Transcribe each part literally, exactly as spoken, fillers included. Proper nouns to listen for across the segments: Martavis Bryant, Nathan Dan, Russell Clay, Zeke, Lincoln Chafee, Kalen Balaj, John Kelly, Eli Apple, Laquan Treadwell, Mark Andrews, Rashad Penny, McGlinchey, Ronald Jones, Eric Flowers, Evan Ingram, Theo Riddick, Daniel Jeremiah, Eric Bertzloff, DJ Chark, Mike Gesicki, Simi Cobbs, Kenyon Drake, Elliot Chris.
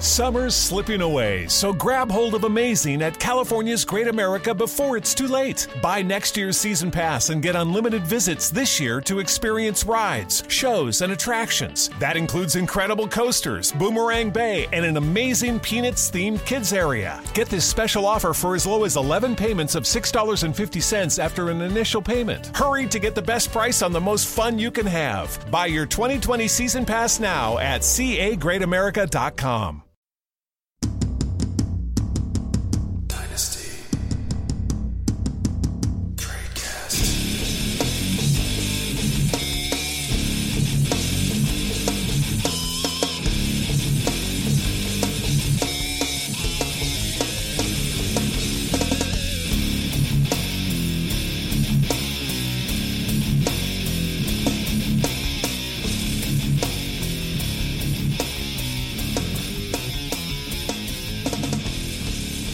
Summer's slipping away, so grab hold of amazing at California's Great America before it's too late. Buy next year's season pass and get unlimited visits this year to experience rides, shows, and attractions. That includes incredible coasters, Boomerang Bay, and an amazing Peanuts-themed kids area. Get this special offer for as low as eleven payments of six dollars and fifty cents after an initial payment. Hurry to get the best price on the most fun you can have. Buy your twenty twenty season pass now at C A Great America dot com.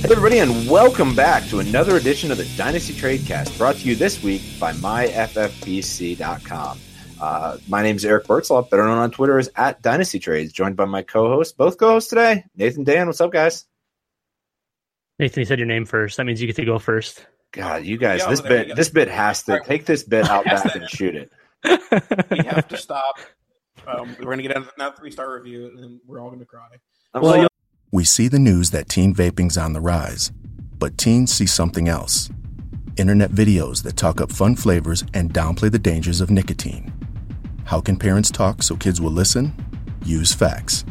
Everybody, and welcome back to another edition of the Dynasty Tradecast, brought to you this week by my f f b c dot com. Uh, my name is Eric Bertzloff, better known on Twitter as at Dynasty Trades, joined by my co-host, both co-hosts today, Nathan Dan. What's up, guys? Nathan, you said your name first. That means you get to go first. God, you guys, Yo, this bit this bit has to right, take this bit out back and shoot it. We have to stop. Um, we're going to get another three-star review, and then we're all going to cry. I'm well, sorry. We see the news that teen vaping's on the rise, but teens see something else. Internet videos that talk up fun flavors and downplay the dangers of nicotine. How can parents talk so kids will listen? Use facts.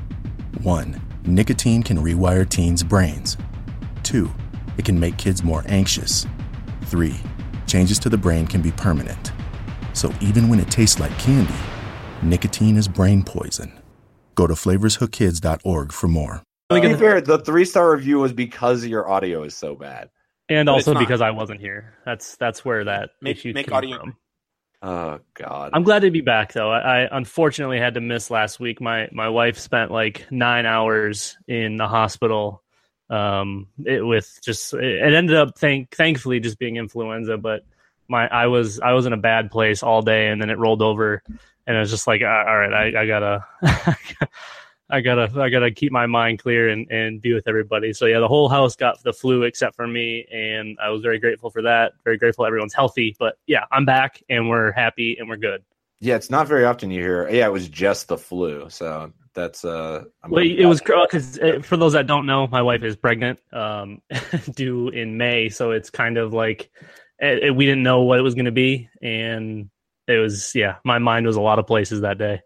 One, nicotine can rewire teens' brains. Two, it can make kids more anxious. Three, changes to the brain can be permanent. So even when it tastes like candy, nicotine is brain poison. Go to flavors hook kids dot org for more. To be fair, the three-star review was because your audio is so bad, and but also because I wasn't here. That's that's where that make, issue make came audio. From. Oh God! I'm glad to be back, though. I, I unfortunately had to miss last week. My my wife spent like nine hours in the hospital. Um, it with just it ended up thank thankfully just being influenza, but my I was I was in a bad place all day, and then it rolled over, and I was just like, all right, I, I gotta. I gotta, I gotta keep my mind clear and, and be with everybody. So yeah, the whole house got the flu except for me, and I was very grateful for that. Very grateful everyone's healthy, but yeah, I'm back and we're happy and we're good. Yeah, it's not very often you hear. Yeah, it was just the flu, so that's. Uh, I'm well, it was because for those that don't know, my wife is pregnant, um, due in May, so it's kind of like it, it, we didn't know what it was going to be, and it was yeah, my mind was a lot of places that day.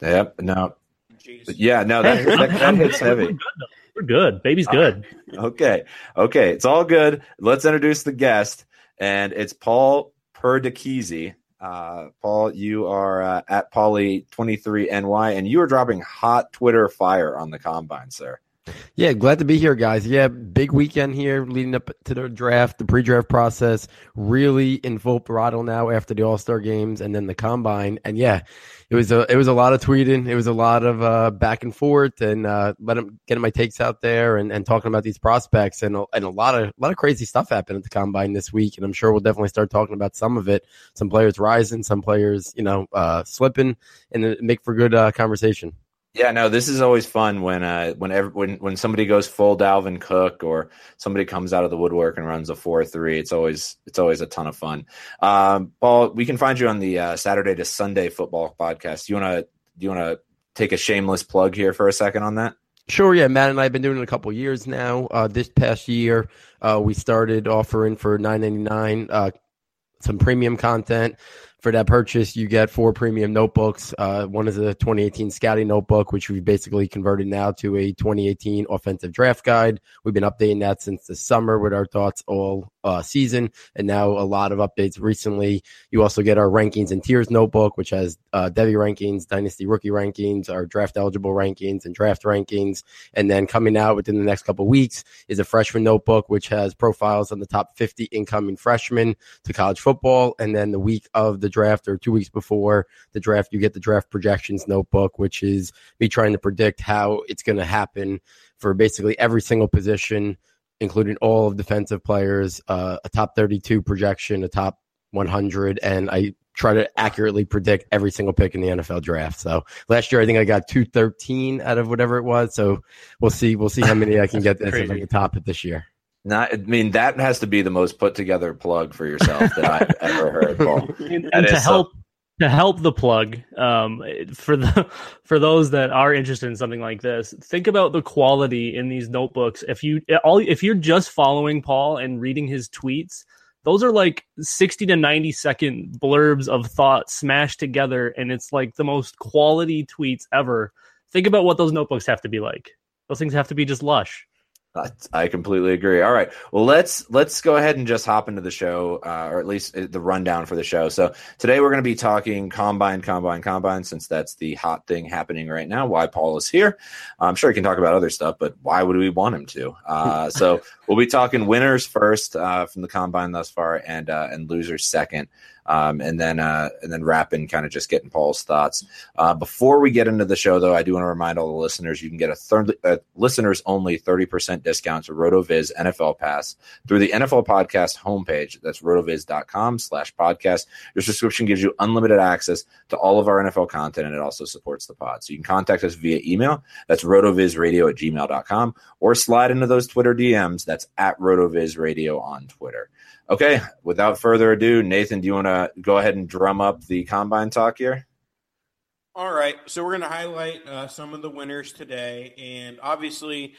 Yep. No. Jeez. Yeah, no, that, that, that, that hits heavy. We're good, We're good. Baby's good. Uh, okay, okay, it's all good. Let's introduce the guest, and it's Paul Perdichese. Uh, Paul, you are uh, at Pauly twenty-three N Y, and you are dropping hot Twitter fire on the combine, sir. Yeah, glad to be here, guys. Yeah, big weekend here leading up to the draft, the pre-draft process, really in full throttle now after the All-Star games and then the combine. And yeah, it was a it was a lot of tweeting, it was a lot of uh, back and forth, and uh, let them getting my takes out there and, and talking about these prospects, and and a lot of a lot of crazy stuff happened at the combine this week, and I'm sure we'll definitely start talking about some of it. Some players rising, some players you know uh, slipping, and it make for good uh, conversation. Yeah, no, this is always fun when uh, when, every, when when somebody goes full Dalvin Cook or somebody comes out of the woodwork and runs a four three. It's always it's always a ton of fun. Um, Paul, we can find you on the uh, Saturday to Sunday football podcast. You wanna you wanna take a shameless plug here for a second on that? Sure, yeah. Matt and I have been doing it a couple years now. Uh, this past year, uh, we started offering for nine ninety-nine uh, some premium content. For that purchase, you get four premium notebooks. Uh, one is a twenty eighteen scouting notebook, which we've basically converted now to a twenty eighteen offensive draft guide. We've been updating that since the summer with our thoughts all uh, season, and now a lot of updates recently. You also get our rankings and tiers notebook, which has uh, Devy rankings, dynasty rookie rankings, our draft eligible rankings, and draft rankings. And then coming out within the next couple of weeks is a freshman notebook, which has profiles on the top fifty incoming freshmen to college football. And then the week of the draft, or two weeks before the draft, you get the draft projections notebook, which is me trying to predict how it's going to happen for basically every single position, including all of defensive players, uh, a top thirty-two projection, a top one hundred, and I try to accurately predict every single pick in the N F L draft. So last year I think I got two thirteen out of whatever it was, so we'll see we'll see how many I can get this, if I can top it this year. Not, I mean, that has to be the most put together plug for yourself that I've ever heard, Paul. And, and to help some... to help the plug, um, for the for those that are interested in something like this, think about the quality in these notebooks. If you all if you're just following Paul and reading his tweets, those are like sixty to ninety second blurbs of thought smashed together, and it's like the most quality tweets ever. Think about what those notebooks have to be like. Those things have to be just lush. I completely agree. All right. Well, let's let's go ahead and just hop into the show, uh, or at least the rundown for the show. So today we're going to be talking combine, combine, combine, since that's the hot thing happening right now, why Paul is here. I'm sure he can talk about other stuff, but why would we want him to? Uh, so we'll be talking winners first uh, from the combine thus far, and uh, and losers second. Um, and then uh, and then wrapping, kind of just getting Paul's thoughts. Uh, before we get into the show, though, I do want to remind all the listeners you can get a, third, a listeners-only thirty percent discount to RotoViz N F L Pass through the N F L Podcast homepage. That's rotoviz.com slash podcast. Your subscription gives you unlimited access to all of our N F L content, and it also supports the pod. So you can contact us via email. That's rotovizradio at gmail dot com, or slide into those Twitter D Ms. That's at rotovizradio on Twitter. Okay, without further ado, Nathan, do you want to go ahead and drum up the combine talk here? All right, so we're going to highlight uh, some of the winners today, and obviously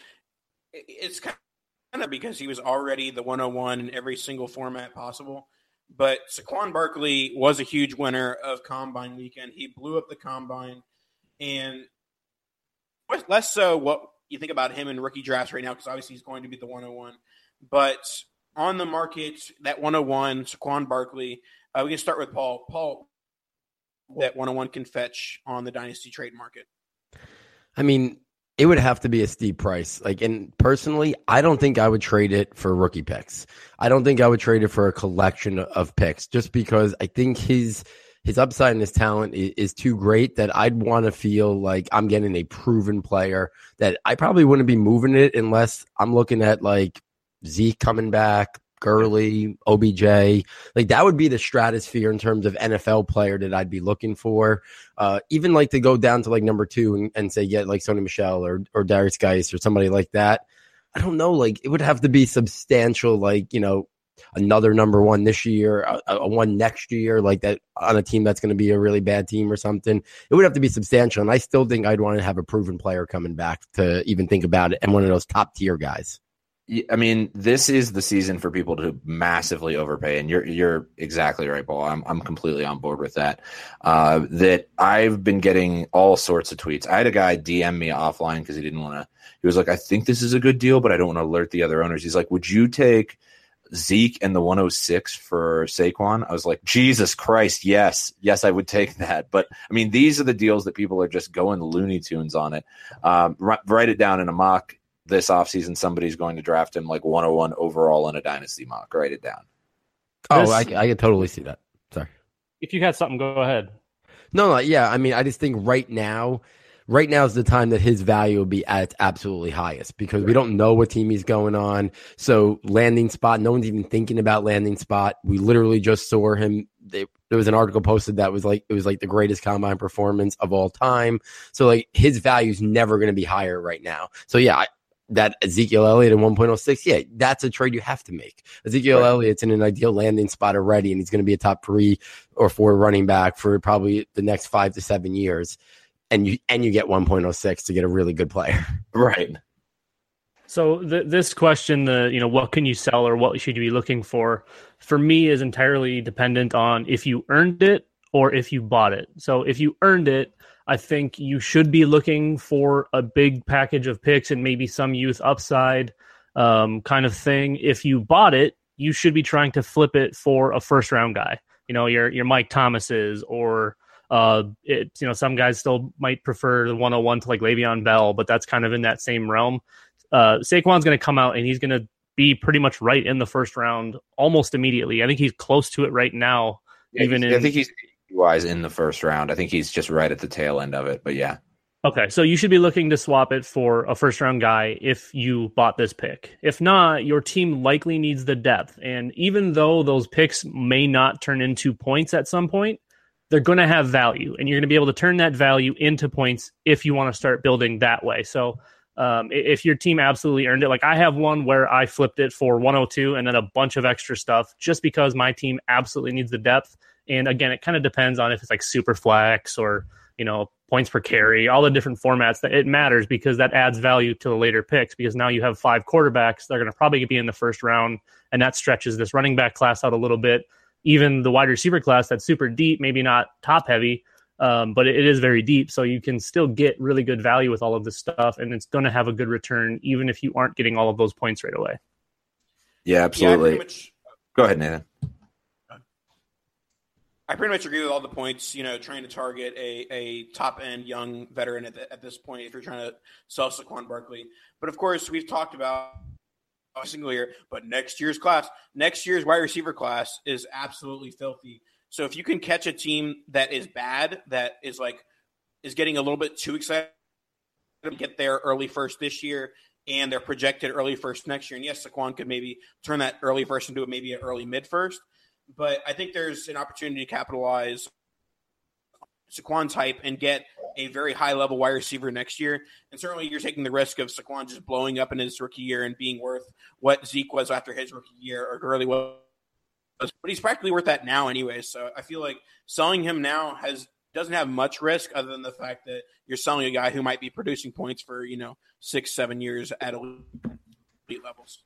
it's kind of because he was already the one oh one in every single format possible, but Saquon Barkley was a huge winner of combine weekend. He blew up the combine, and less so what you think about him in rookie drafts right now, because obviously he's going to be the one oh one, but on the market, that one oh one, Saquon Barkley. Uh, we can start with Paul. Paul, that one oh one can fetch on the dynasty trade market. I mean, it would have to be a steep price. Like, and personally, I don't think I would trade it for rookie picks. I don't think I would trade it for a collection of picks, just because I think his his upside and his talent is, is too great that I'd want to feel like I'm getting a proven player that I probably wouldn't be moving it unless I'm looking at like Zeke coming back, Gurley, O B J. Like, that would be the stratosphere in terms of N F L player that I'd be looking for. Uh, even like to go down to like number two and, and say, yeah, like Sonny Michelle or, or Darius Geis or somebody like that. I don't know. Like, it would have to be substantial, like, you know, another number one this year, a, a one next year, like that on a team that's going to be a really bad team or something. It would have to be substantial. And I still think I'd want to have a proven player coming back to even think about it, and one of those top tier guys. I mean, this is the season for people to massively overpay, and you're you're exactly right, Paul. I'm I'm completely on board with that. Uh, that I've been getting all sorts of tweets. I had a guy D M me offline because he didn't want to. He was like, "I think this is a good deal, but I don't want to alert the other owners." He's like, "Would you take Zeke and the one oh six for Saquon, I was like, Jesus Christ, yes. Yes, I would take that. But, I mean, these are the deals that people are just going Looney Tunes on it. Um, r- write it down in a mock this offseason. Somebody's going to draft him like one oh one overall in a dynasty mock. Write it down. Oh, this, I, I can totally see that. Sorry. If you had something, go ahead. No, no, yeah. I mean, I just think right now, right now is the time that his value will be at its absolutely highest because we don't know what team he's going on. So landing spot, no one's even thinking about landing spot. We literally just saw him. They, there was an article posted that was like, it was like the greatest combine performance of all time. So like his value is never going to be higher right now. So yeah, I, that Ezekiel Elliott at one point oh six, yeah, that's a trade you have to make. Ezekiel right. Elliott's in an ideal landing spot already, and he's going to be a top three or four running back for probably the next five to seven years. And you and you get one point oh six to get a really good player. Right. So th- this question, the you know, what can you sell or what should you be looking for, for me is entirely dependent on if you earned it or if you bought it. So if you earned it, I think you should be looking for a big package of picks and maybe some youth upside um, kind of thing. If you bought it, you should be trying to flip it for a first round guy. You know, your your Mike Thomases or uh, it, you know, some guys still might prefer the one oh one to like Le'Veon Bell, but that's kind of in that same realm. Uh, Saquon's going to come out and he's going to be pretty much right in the first round almost immediately. I think he's close to it right now. Yeah, even in, I think he's. Wise in the first round. I think he's just right at the tail end of it, but yeah. Okay, so you should be looking to swap it for a first round guy if you bought this pick. If not, your team likely needs the depth, and even though those picks may not turn into points at some point, they're going to have value, and you're going to be able to turn that value into points if you want to start building that way. So um, if your team absolutely earned it, like I have one where I flipped it for one oh two and then a bunch of extra stuff just because my team absolutely needs the depth. And again, it kind of depends on if it's like super flex or, you know, points per carry, all the different formats that it matters because that adds value to the later picks because now you have five quarterbacks that are going to probably be in the first round. And that stretches this running back class out a little bit. Even the wide receiver class that's super deep, maybe not top heavy, um, but it is very deep. So you can still get really good value with all of this stuff. And it's going to have a good return, even if you aren't getting all of those points right away. Yeah, absolutely. Yeah, much- Go ahead, Nathan. I pretty much agree with all the points, you know, trying to target a, a top-end young veteran at, the, at this point if you're trying to sell Saquon Barkley. But, of course, we've talked about a single year, but next year's class, next year's wide receiver class is absolutely filthy. So if you can catch a team that is bad, that is like is getting a little bit too excited to get there early first this year, and they're projected early first next year, and yes, Saquon could maybe turn that early first into maybe an early mid-first. But I think there's an opportunity to capitalize Saquon's hype and get a very high-level wide receiver next year. And certainly you're taking the risk of Saquon just blowing up in his rookie year and being worth what Zeke was after his rookie year or Gurley was. But he's practically worth that now anyway. So I feel like selling him now has doesn't have much risk other than the fact that you're selling a guy who might be producing points for, you know, six, seven years at elite levels.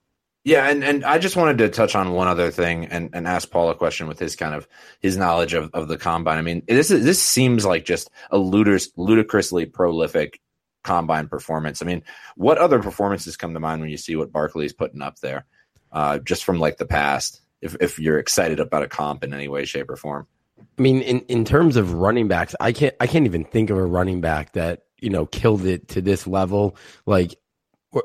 Yeah, and, and I just wanted to touch on one other thing and, and ask Paul a question with his kind of his knowledge of, of the combine. I mean, this is, this seems like just a ludicrous, ludicrously prolific combine performance. I mean, what other performances come to mind when you see what Barkley's putting up there, uh, just from like the past? If if you're excited about a comp in any way, shape, or form. I mean, in, in terms of running backs, I can't I can't even think of a running back that you know killed it to this level. Like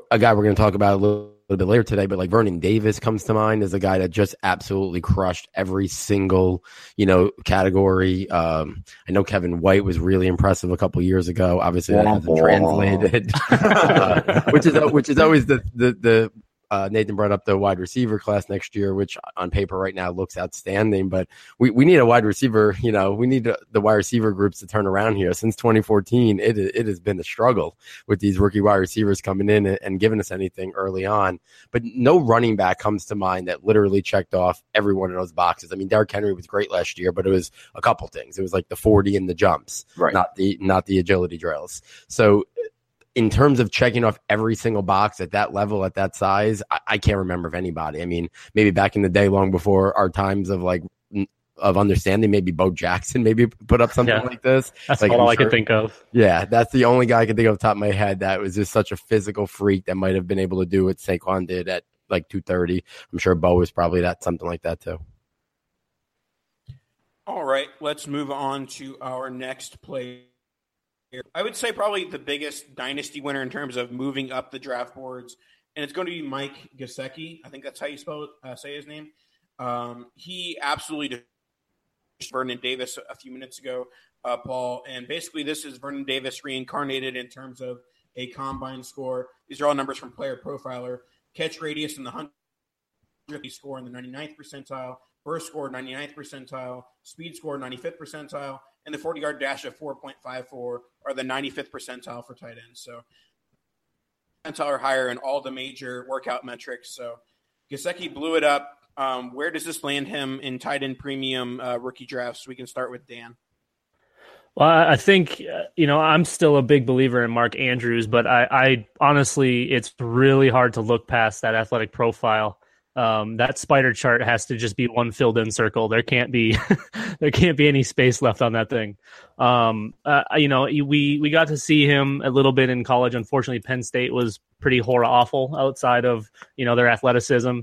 a guy we're going to talk about a little. A little bit later today, but like Vernon Davis comes to mind as a guy that just absolutely crushed every single, you know, category. Um, I know Kevin White was really impressive a couple years ago. Obviously, that hasn't translated, uh, which is which is always the the the uh, Nathan brought up the wide receiver class next year, which on paper right now looks outstanding. But we we need a wide receiver. You know, we need the wide receiver groups to turn around here. Since twenty fourteen, it it has been a struggle with these rookie wide receivers coming in and, and giving us anything early on. But no running back comes to mind that literally checked off every one of those boxes. I mean, Derrick Henry was great last year, but it was a couple things. It was like the forty and the jumps, right. not the not the agility drills. So. In terms of checking off every single box at that level, at that size, I, I can't remember of anybody. I mean, maybe back in the day, long before our times of like of understanding, maybe Bo Jackson maybe put up something yeah, like this. That's like, all I'm I sure, could think of. Yeah, that's the only guy I could think of off the top of my head that was just such a physical freak that might have been able to do what Saquon did at like two thirty. I'm sure Bo was probably that, something like that too. All right, let's move on to our next player. I would say probably the biggest dynasty winner in terms of moving up the draft boards, and it's going to be Mike Gesicki. I think that's how you spell it, uh, say his name. Um, he absolutely destroyed Vernon Davis a few minutes ago, uh, Paul, and basically this is Vernon Davis reincarnated in terms of a combine score. These are all numbers from Player Profiler. Catch radius in the one hundredth score in the ninety-ninth percentile, burst score ninety-ninth percentile, speed score ninety-fifth percentile, and the forty-yard dash of four point five four are the ninety-fifth percentile for tight ends. So percentile or higher in all the major workout metrics. So Gesicki blew it up. Um, where does this land him in tight end premium uh, rookie drafts? We can start with Dan. Well, I think, you know, I'm still a big believer in Mark Andrews, but I, I honestly, it's really hard to look past that athletic profile. Um, that spider chart has to just be one filled in circle. There can't be, there can't be any space left on that thing. Um, uh, you know, we, we got to see him a little bit in college. Unfortunately, Penn State was pretty horror awful outside of, you know, their athleticism.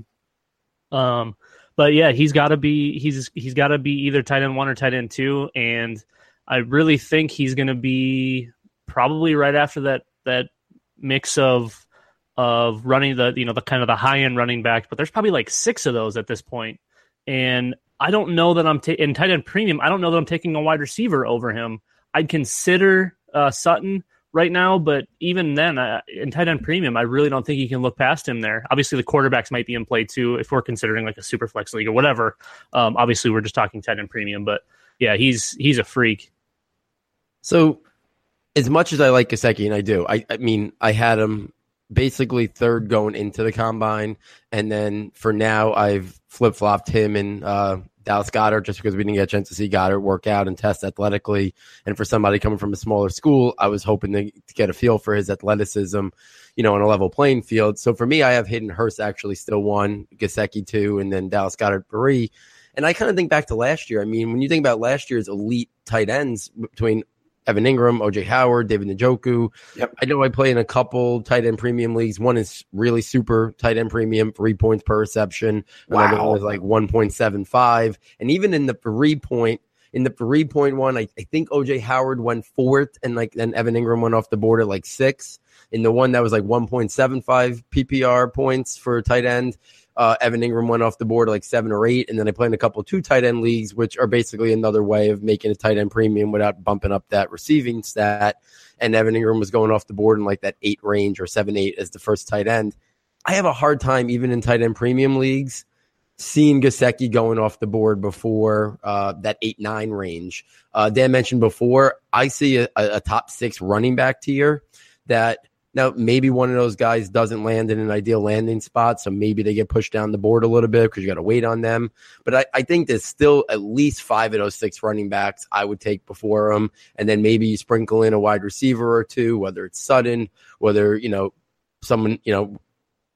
Um, but yeah, he's gotta be, he's, he's gotta be either tight end one or tight end two. And I really think he's going to be probably right after that, that mix of, of running the, you know, the kind of the high end running backs, but there's probably like six of those at this point. And I don't know that I'm ta- in tight end premium. I don't know that I'm taking a wide receiver over him. I'd consider uh, Sutton right now, but even then uh, in tight end premium, I really don't think you can look past him there. Obviously the quarterbacks might be in play too, if we're considering like a super flex league or whatever. Um, obviously we're just talking tight end premium, but yeah, he's, he's a freak. So as much as I like Gesicki, and I do, I, I mean, I had him basically third going into the combine. And then for now, I've flip-flopped him and uh, Dallas Goedert just because we didn't get a chance to see Goedert work out and test athletically. And for somebody coming from a smaller school, I was hoping to, to get a feel for his athleticism, you know, on a level playing field. So for me, I have Hayden Hurst actually still one, Gesicki two, and then Dallas Goedert three. And I kind of think back to last year. I mean, when you think about last year's elite tight ends between Evan Ingram, O J. Howard, David Njoku. Yep. I know I play in a couple tight end premium leagues. One is really super tight end premium, three points per reception. Wow. Another one was like one point seven five. And even in the three point, in the three point one, I, I think O J. Howard went fourth, and like then Evan Ingram went off the board at like six. In the one that was like one point seven five P P R points for tight end, Uh, Evan Ingram went off the board like seven or eight, and then I play in a couple of two tight end leagues, which are basically another way of making a tight end premium without bumping up that receiving stat. And Evan Ingram was going off the board in like that eight range or seven, eight as the first tight end. I have a hard time, even in tight end premium leagues, seeing Gesicki going off the board before uh, that eight, nine range. Uh, Dan mentioned before, I see a, a top six running back tier that. Now, maybe one of those guys doesn't land in an ideal landing spot, so maybe they get pushed down the board a little bit because you got to wait on them. But I, I think there's still at least five of those six running backs I would take before them, and then maybe you sprinkle in a wide receiver or two, whether it's Sutton, whether, you know, someone, you know,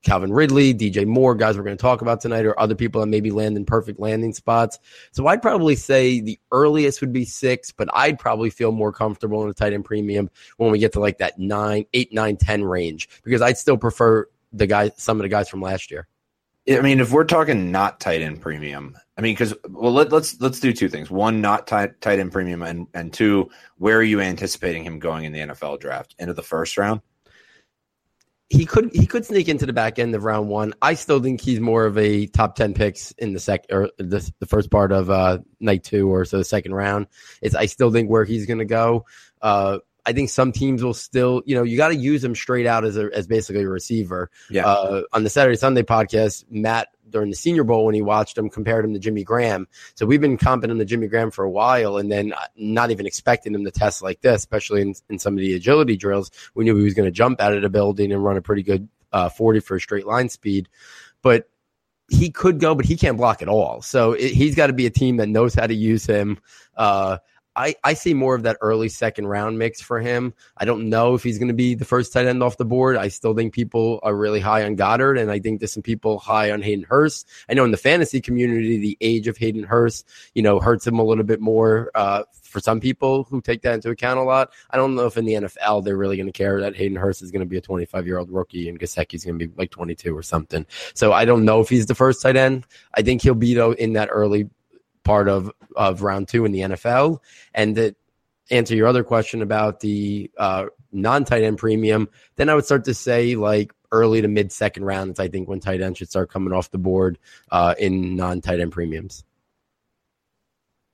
Calvin Ridley, D J Moore, guys we're going to talk about tonight, or other people that maybe land in perfect landing spots. So I'd probably say the earliest would be six, but I'd probably feel more comfortable in a tight end premium when we get to like that nine, eight, nine, ten range, because I'd still prefer the guys, some of the guys from last year. I mean, if we're talking not tight end premium, I mean, because well, let, let's let's do two things: one, not tight tight end premium, and and two, where are you anticipating him going in the N F L draft? Into the first round? He could he could sneak into the back end of round one. I still think he's more of a top ten picks in the sec or the, the first part of uh, night two or so the second round. It's I still think where he's going to go. Uh, I think some teams will still, you know, you got to use him straight out as a, as basically a receiver. Yeah. Uh, on the Saturday Sunday podcast, Matt during the Senior Bowl when he watched him compared him to Jimmy Graham. So we've been comping him to Jimmy Graham for a while, and then not even expecting him to test like this, especially in, in some of the agility drills. We knew he was going to jump out of the building and run a pretty good uh, forty for a straight line speed, but he could go, but he can't block at all. So it, he's got to be a team that knows how to use him. Uh, I, I see more of that early second round mix for him. I don't know if he's going to be the first tight end off the board. I still think people are really high on Goddard, and I think there's some people high on Hayden Hurst. I know in the fantasy community, the age of Hayden Hurst, you know, hurts him a little bit more uh, for some people who take that into account a lot. I don't know if in the N F L they're really going to care that Hayden Hurst is going to be a twenty-five-year-old rookie and Gesicki's going to be like twenty-two or something. So I don't know if he's the first tight end. I think he'll be, though, in that early part of, of round two in the N F L. And to answer your other question about the uh, non-tight end premium, then I would start to say like early to mid-second rounds, I think, when tight end should start coming off the board uh, in non-tight end premiums.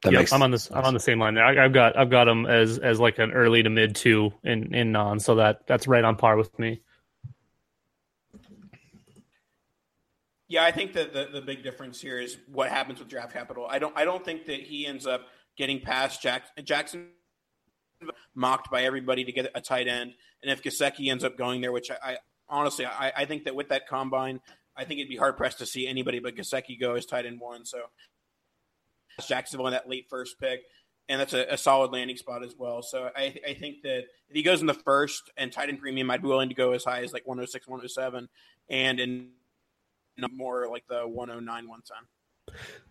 That yep, makes I'm on this. I'm on the same line there. I, I've got I've got him as as like an early to mid two in, in non, so that that's right on par with me. Yeah, I think that the, the big difference here is what happens with draft capital. I don't I don't think that he ends up getting past Jack, Jackson, mocked by everybody to get a tight end. And if Gesicki ends up going there, which I, I honestly, I, I think that with that combine, I think it'd be hard-pressed to see anybody but Gesicki go as tight end one. So Jacksonville in that late first pick, and that's a, a solid landing spot as well. So I, I think that if he goes in the first and tight end premium, I'd be willing to go as high as like one oh six, one oh seven, and in more like the one oh nine one time.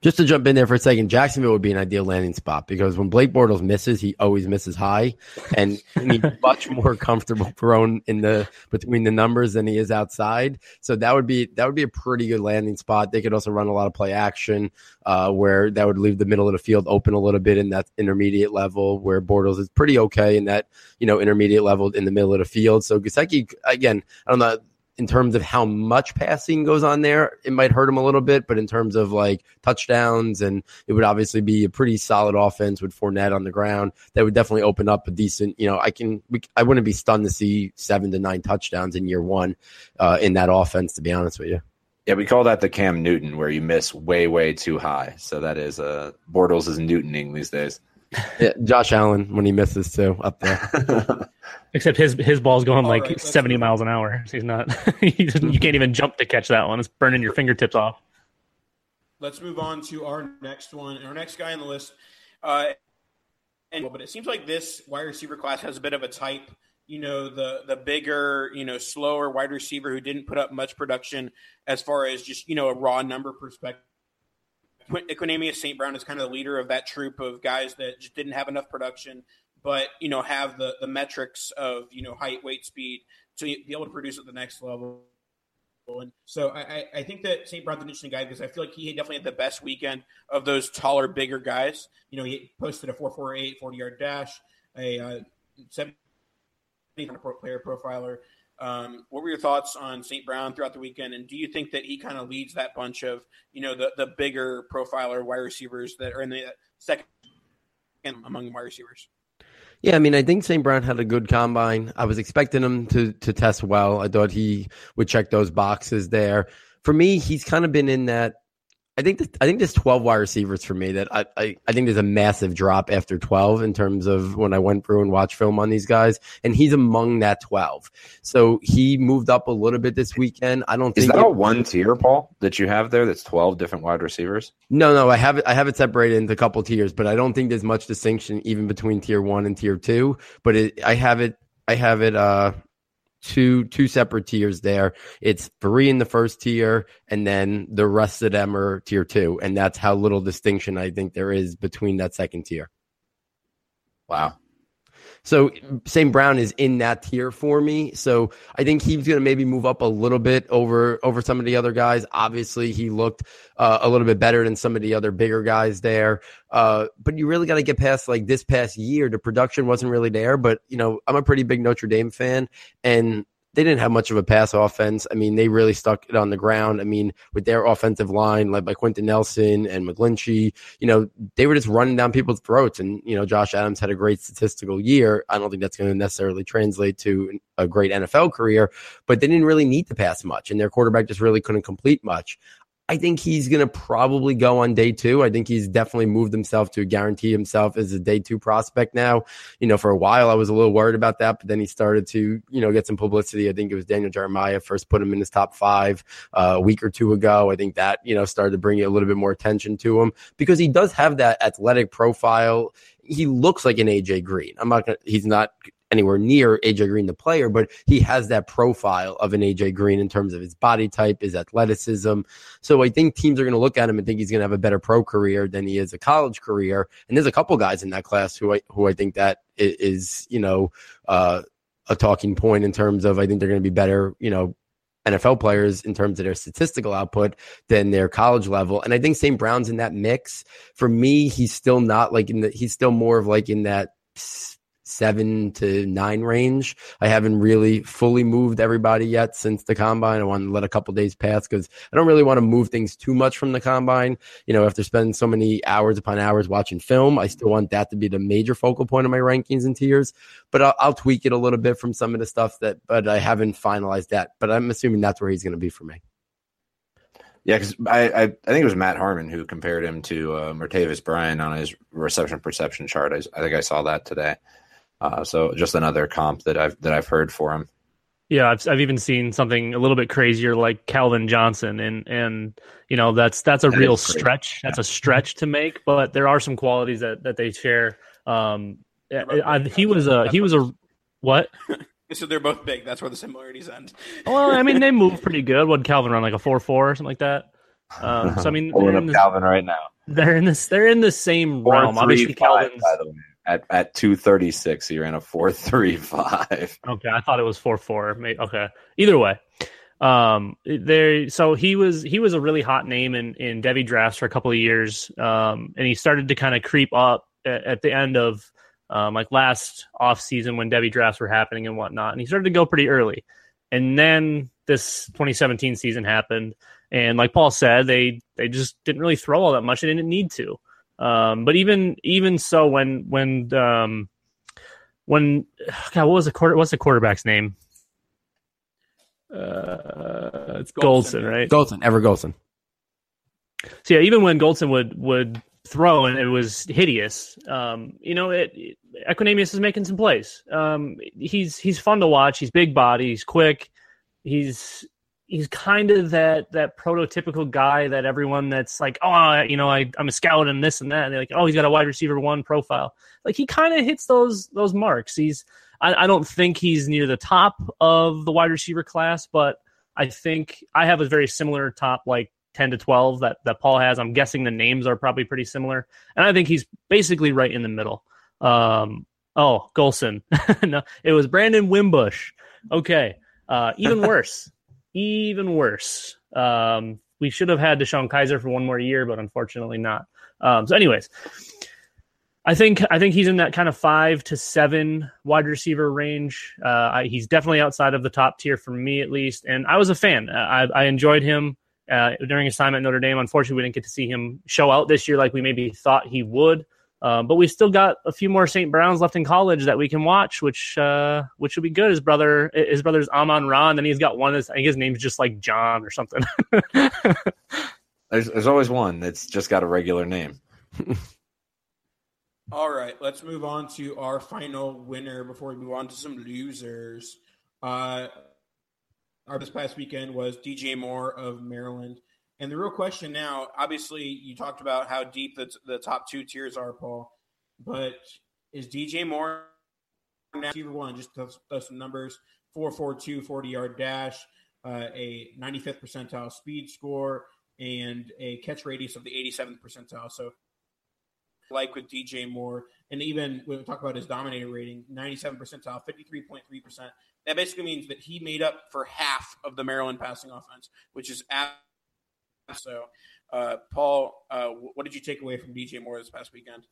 Just to jump in there for a second, Jacksonville would be an ideal landing spot because when Blake Bortles misses, he always misses high, and, and he's much more comfortable thrown in the between the numbers than he is outside. So that would be that would be a pretty good landing spot. They could also run a lot of play action, uh, where that would leave the middle of the field open a little bit in that intermediate level where Bortles is pretty okay in that, you know, intermediate level in the middle of the field. So Gesicki, again, I don't know. In terms of how much passing goes on there, it might hurt him a little bit, but in terms of like touchdowns, and it would obviously be a pretty solid offense with Fournette on the ground. That would definitely open up a decent, you know, I can, we, I wouldn't be stunned to see seven to nine touchdowns in year one uh, in that offense, to be honest with you. Yeah, we call that the Cam Newton, where you miss way, way too high. So that is, uh, Bortles is Newtoning these days. Yeah, Josh Allen when he misses too up there. Except his his ball's going all like right, seventy cool. miles an hour. So he's not. he you can't even jump to catch that one. It's burning your fingertips off. Let's move on to our next one. Our next guy on the list, uh, and but it seems like this wide receiver class has a bit of a type. You know, the the bigger, you know, slower wide receiver who didn't put up much production as far as just, you know, a raw number perspective. Equanimeous Saint Brown is kind of the leader of that troop of guys that just didn't have enough production, but, you know, have the, the metrics of, you know, height, weight, speed to be able to produce at the next level. And so I, I think that Saint Brown's an interesting guy because I feel like he definitely had the best weekend of those taller, bigger guys. You know, he posted a four forty-eight, forty-yard dash, a uh, seventy player profiler. Um, what were your thoughts on Saint Brown throughout the weekend? And do you think that he kind of leads that bunch of, you know, the, the bigger profiler wide receivers that are in the second among wide receivers? Yeah, I mean, I think Saint Brown had a good combine. I was expecting him to to test well. I thought he would check those boxes there. For me, he's kind of been in that. I think the, I think there's twelve wide receivers for me that I, I, I think there's a massive drop after twelve in terms of when I went through and watched film on these guys, and he's among that twelve. So he moved up a little bit this weekend. I don't Is think that it, all one tier, Paul, that you have there that's twelve different wide receivers? No, no, I have it I have it separated into a couple tiers, but I don't think there's much distinction even between tier one and tier two. But it, I have it I have it uh Two two separate tiers there. It's three in the first tier, and then the rest of them are tier two, and that's how little distinction I think there is between that second tier. Wow. So Saint Brown is in that tier for me. So I think he's going to maybe move up a little bit over over some of the other guys. Obviously, he looked uh, a little bit better than some of the other bigger guys there. Uh, but you really got to get past like this past year. The production wasn't really there. But, you know, I'm a pretty big Notre Dame fan, and they didn't have much of a pass offense. I mean, they really stuck it on the ground. I mean, with their offensive line led by Quentin Nelson and McGlinchey, you know, they were just running down people's throats. And, you know, Josh Adams had a great statistical year. I don't think that's going to necessarily translate to a great N F L career, but they didn't really need to pass much, and their quarterback just really couldn't complete much. I think he's going to probably go on day two. I think he's definitely moved himself to guarantee himself as a day two prospect now. You know, for a while I was a little worried about that, but then he started to, you know, get some publicity. I think it was Daniel Jeremiah first put him in his top five uh, a week or two ago. I think that, you know, started to bring a little bit more attention to him because he does have that athletic profile. he looks like an A J Green. I'm not gonna, he's not anywhere near A J Green, the player, but he has that profile of an A J Green in terms of his body type, his athleticism. So I think teams are going to look at him and think he's going to have a better pro career than he is a college career. And there's a couple guys in that class who I, who I think that is, you know, uh, a talking point in terms of, I think they're going to be better, you know, N F L players in terms of their statistical output than their college level. And I think Saint Brown's in that mix. For me, he's still not like in the, he's still more of like in that seven to nine range. I haven't really fully moved everybody yet since the combine. I want to let a couple days pass because I don't really want to move things too much from the combine. You know, after spending so many hours upon hours watching film, I still want that to be the major focal point of my rankings and tiers, but I'll, I'll tweak it a little bit from some of the stuff that, but I haven't finalized that, but I'm assuming that's where he's going to be for me. Yeah, because I, I I think it was Matt Harmon who compared him to uh, Martavis Bryant on his reception perception chart. I, I think I saw that today. Uh, so just another comp that I've that I've heard for him. Yeah, I've I've even seen something a little bit crazier like Calvin Johnson, and and you know that's that's a that real stretch. That's yeah. a stretch to make, but there are some qualities that, that they share. Um, I, I, he was a he was a what? So they're both big. That's where the similarities end. Well, I mean, they move pretty good. What Calvin run like a four four or something like that? Um, so I mean, pulling up this, Calvin right now. They're in this. They're in the same four, realm. Three, Obviously, five, Calvin's. By the way. At at two thirty-six, he ran a four thirty-five. Okay, I thought it was four four. Okay, either way, um, there. So he was he was a really hot name in in Devy drafts for a couple of years, um, and he started to kind of creep up at, at the end of um, like last off season when Devy drafts were happening and whatnot, and he started to go pretty early, and then this twenty seventeen season happened, and like Paul said, they they just didn't really throw all that much; they didn't need to. Um, but even even so, when when um, when God, what was the quarter? What's the quarterback's name? Uh, it's Goldson, Goldson, right? Goldson, Ever Goldson. So yeah, even when Goldson would would throw and it was hideous, um, you know, it, it Equanimeous is making some plays. Um, he's he's fun to watch. He's big body. He's quick. He's He's kind of that that prototypical guy that everyone that's like, oh, you know, I, I'm a scout and this and that. And they're like, oh, he's got a wide receiver one profile. Like he kind of hits those those marks. He's I, I don't think he's near the top of the wide receiver class, but I think I have a very similar top like ten to twelve that, that Paul has. I'm guessing the names are probably pretty similar. And I think he's basically right in the middle. Um, oh, Golson. No, it was Brandon Wimbush. Okay. Uh, even worse. Even worse. Um, we should have had Deshaun Kaiser for one more year, but unfortunately not. Um, so anyways, I think I think he's in that kind of five to seven wide receiver range. Uh, I, he's definitely outside of the top tier for me, at least. And I was a fan. I, I enjoyed him uh, during his time at Notre Dame. Unfortunately, we didn't get to see him show out this year like we maybe thought he would. Uh, but we still got a few more Saint Browns left in college that we can watch, which uh, which will be good. His brother, his brother's Amon-Ra, and then he's got one. That's, I think his name's just like John or something. there's, there's always one that's just got a regular name. All right, let's move on to our final winner before we move on to some losers. Uh, our this past weekend was D J Moore of Maryland. And the real question now, obviously, you talked about how deep the, the top two tiers are, Paul. But is D J Moore now receiver one? Just to throw some numbers: four four two, forty-yard dash, uh, a ninety-fifth percentile speed score, and a catch radius of the eighty-seventh percentile. So, like with D J Moore, and even when we talk about his dominator rating, ninety-seventh percentile, fifty-three point three percent. That basically means that he made up for half of the Maryland passing offense, which is absolutely. So, uh, Paul, uh, what did you take away from D J Moore this past weekend?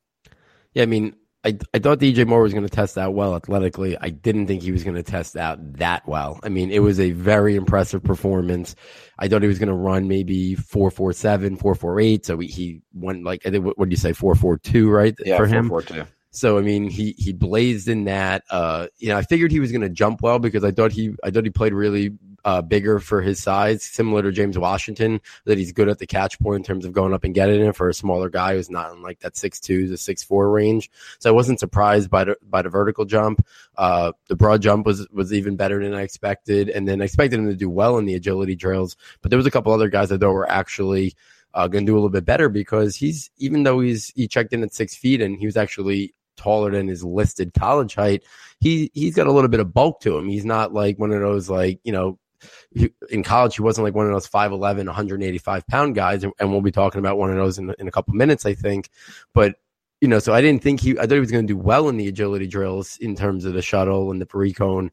Yeah, I mean, I, I thought D J Moore was going to test out well athletically. I didn't think he was going to test out that well. I mean, it was a very impressive performance. I thought he was going to run maybe four four seven, four four eight. So he, he went like, I think, what, what did you say, four four two, right? Yeah, for him? four four two. So I mean, he he blazed in that. Uh, you know, I figured he was going to jump well because I thought he I thought he played really uh, bigger for his size, similar to James Washington. That he's good at the catch point in terms of going up and getting it for a smaller guy who's not in like that six two to six four range. So I wasn't surprised by the by the vertical jump. Uh, the broad jump was was even better than I expected, and then I expected him to do well in the agility drills. But there was a couple other guys I thought were actually. Uh, going to do a little bit better because he's even though he's he checked in at six feet and he was actually taller than his listed college height. He, he's got a little bit of bulk to him. He's not like one of those, like, you know, he, in college, he wasn't like one of those five eleven, one hundred eighty-five pound guys. And, and we'll be talking about one of those in, in a couple minutes, I think. But, you know, so I didn't think he, I thought he was going to do well in the agility drills in terms of the shuttle and the pre-cone,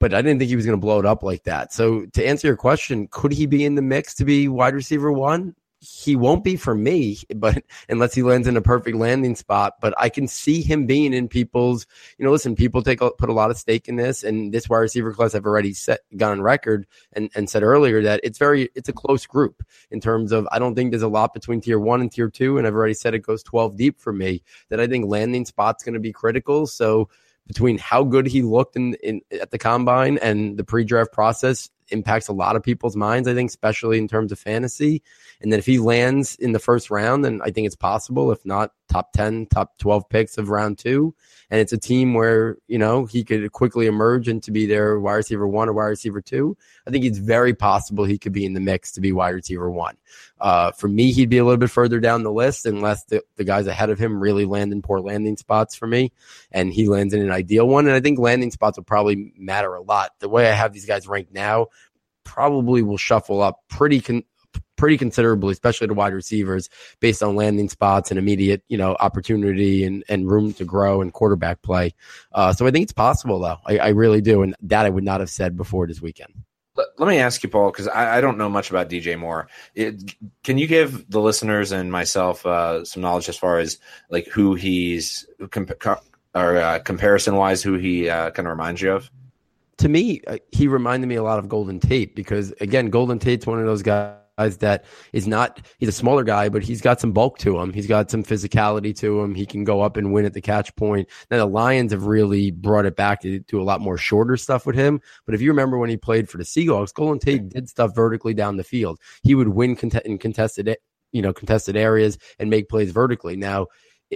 but I didn't think he was going to blow it up like that. So to answer your question, could he be in the mix to be wide receiver one? He won't be for me, but unless he lands in a perfect landing spot, but I can see him being in people's, you know, listen, people take a, put a lot of stake in this, and this wide receiver class have already set gone record and, and said earlier that it's very, it's a close group in terms of, I don't think there's a lot between tier one and tier two. And I've already said it goes twelve deep for me, that I think landing spot's going to be critical. So between how good he looked in, in at the combine and the pre-draft process, impacts a lot of people's minds, I think, especially in terms of fantasy. And then if he lands in the first round, then I think it's possible, if not top ten, top twelve picks of round two. And it's a team where, you know, he could quickly emerge and to be their wide receiver one or wide receiver two. I think it's very possible he could be in the mix to be wide receiver one. Uh, for me, he'd be a little bit further down the list unless the, the guys ahead of him really land in poor landing spots for me. And he lands in an ideal one. And I think landing spots will probably matter a lot. The way I have these guys ranked now probably will shuffle up pretty con- pretty considerably, especially to wide receivers, based on landing spots and immediate, you know, opportunity and, and room to grow and quarterback play. Uh, so I think it's possible, though. I, I really do. And that I would not have said before this weekend. Let me ask you, Paul, because I, I don't know much about D J Moore. It, can you give the listeners and myself uh, some knowledge as far as like who he's comp- com- or uh, comparison wise, who he uh, kind of reminds you of? To me, he reminded me a lot of Golden Tate because, again, Golden Tate's one of those guys that is not – he's a smaller guy, but he's got some bulk to him. He's got some physicality to him. He can go up and win at the catch point. Now, the Lions have really brought it back to, to a lot more shorter stuff with him. But if you remember when he played for the Seahawks, Golden Tate did stuff vertically down the field. He would win cont- in contested, you know, contested areas and make plays vertically. Now,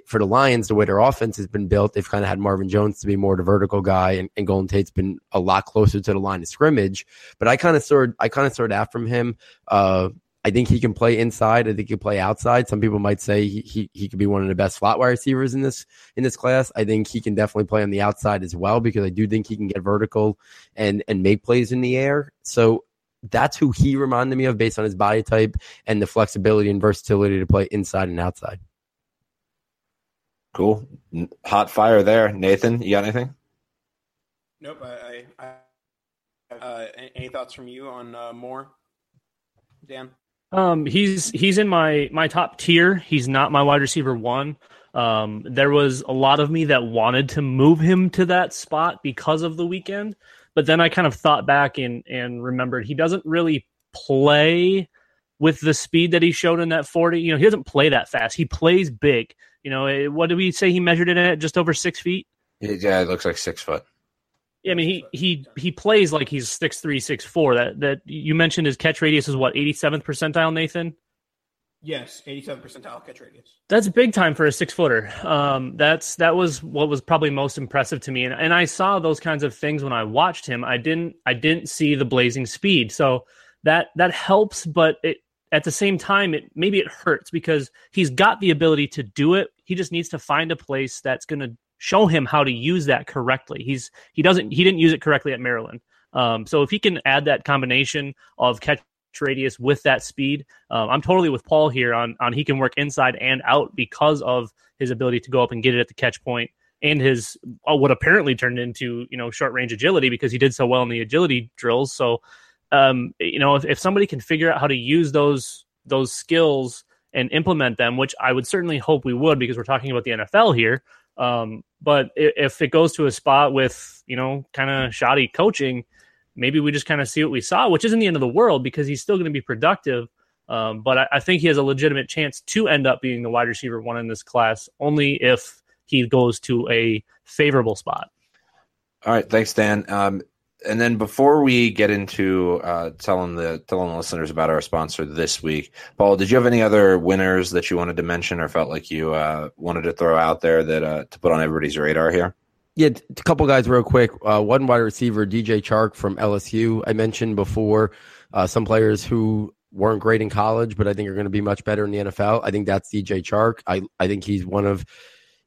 for the Lions, the way their offense has been built, they've kind of had Marvin Jones to be more the vertical guy, and, and Golden Tate's been a lot closer to the line of scrimmage. But I kind of saw, I kind of saw that from him. Uh, I think he can play inside. I think he can play outside. Some people might say he, he he could be one of the best slot wide receivers in this in this class. I think he can definitely play on the outside as well because I do think he can get vertical and and make plays in the air. So that's who he reminded me of based on his body type and the flexibility and versatility to play inside and outside. Cool. Hot fire there. Nathan, you got anything? Nope. I, I, I uh, any thoughts from you on uh, Moore? Dan? Um, he's he's in my, my top tier. He's not my wide receiver one. Um, there was a lot of me that wanted to move him to that spot because of the weekend, but then I kind of thought back and, and remembered he doesn't really play with the speed that he showed in that forty. You know, he doesn't play that fast. He plays big. You know, what did we say he measured it at? Just over six feet? Yeah, it looks like six foot. Yeah, I mean, he he he plays like he's six three, six four. That that you mentioned his catch radius is what, eighty-seventh percentile, Nathan? Yes, eighty-seventh percentile catch radius. That's big time for a six footer. Um, that's that was what was probably most impressive to me, and and I saw those kinds of things when I watched him. I didn't I didn't see the blazing speed, so that that helps, but it. At the same time, it maybe it hurts because he's got the ability to do it. He just needs to find a place that's going to show him how to use that correctly. He's he doesn't he didn't use it correctly at Maryland. Um, so if he can add that combination of catch radius with that speed, um, I'm totally with Paul here on on he can work inside and out because of his ability to go up and get it at the catch point and his uh, what apparently turned into, you know, short range agility because he did so well in the agility drills. So. Um, you know, if, if somebody can figure out how to use those those skills and implement them, which I would certainly hope we would because we're talking about the N F L here. Um, but if, if it goes to a spot with, you know, kind of shoddy coaching, maybe we just kind of see what we saw, which isn't the end of the world because he's still going to be productive. Um, but I, I think he has a legitimate chance to end up being the wide receiver one in this class only if he goes to a favorable spot. All right. Thanks, Dan. Um, And then before we get into uh, telling the telling the listeners about our sponsor this week, Paul, did you have any other winners that you wanted to mention or felt like you uh, wanted to throw out there that uh, to put on everybody's radar here? Yeah, a couple guys real quick. Uh, one wide receiver, D J Chark from L S U. I mentioned before uh, some players who weren't great in college, but I think are going to be much better in the N F L. I think that's D J Chark. I I think he's one of –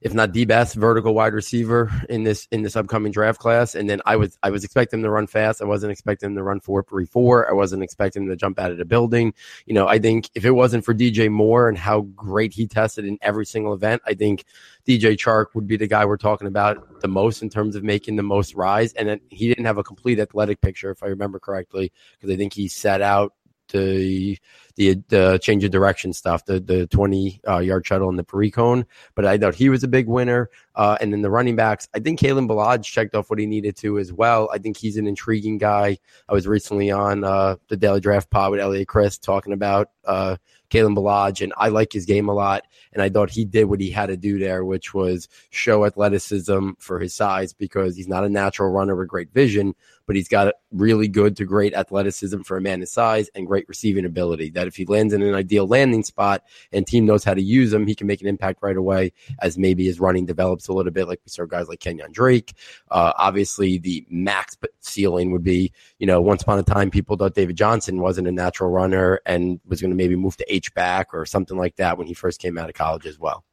if not the best vertical wide receiver in this in this upcoming draft class. And then I was I was expecting them to run fast. I wasn't expecting them to run four three four. I wasn't expecting them to jump out of the building. You know, I think if it wasn't for D J Moore and how great he tested in every single event, I think D J Chark would be the guy we're talking about the most in terms of making the most rise. And then he didn't have a complete athletic picture, if I remember correctly, because I think he sat out the the the change of direction stuff, the the twenty uh, yard shuttle and the Paris cone. But I thought he was a big winner. Uh, and then the running backs, I think Kalen Balaj checked off what he needed to as well. I think he's an intriguing guy. I was recently on uh, the Daily Draft Pod with Elliot Chris talking about uh, Kalen Balaj, and I like his game a lot. And I thought he did what he had to do there, which was show athleticism for his size, because he's not a natural runner with great vision, but he's got really good to great athleticism for a man his size and great receiving ability. That if he lands in an ideal landing spot and team knows how to use him, he can make an impact right away as maybe his running develops a little bit, like we saw guys like Kenyon Drake. Uh, obviously, the max ceiling would be, you know, once upon a time, people thought David Johnson wasn't a natural runner and was going to maybe move to H-back or something like that when he first came out of college as well.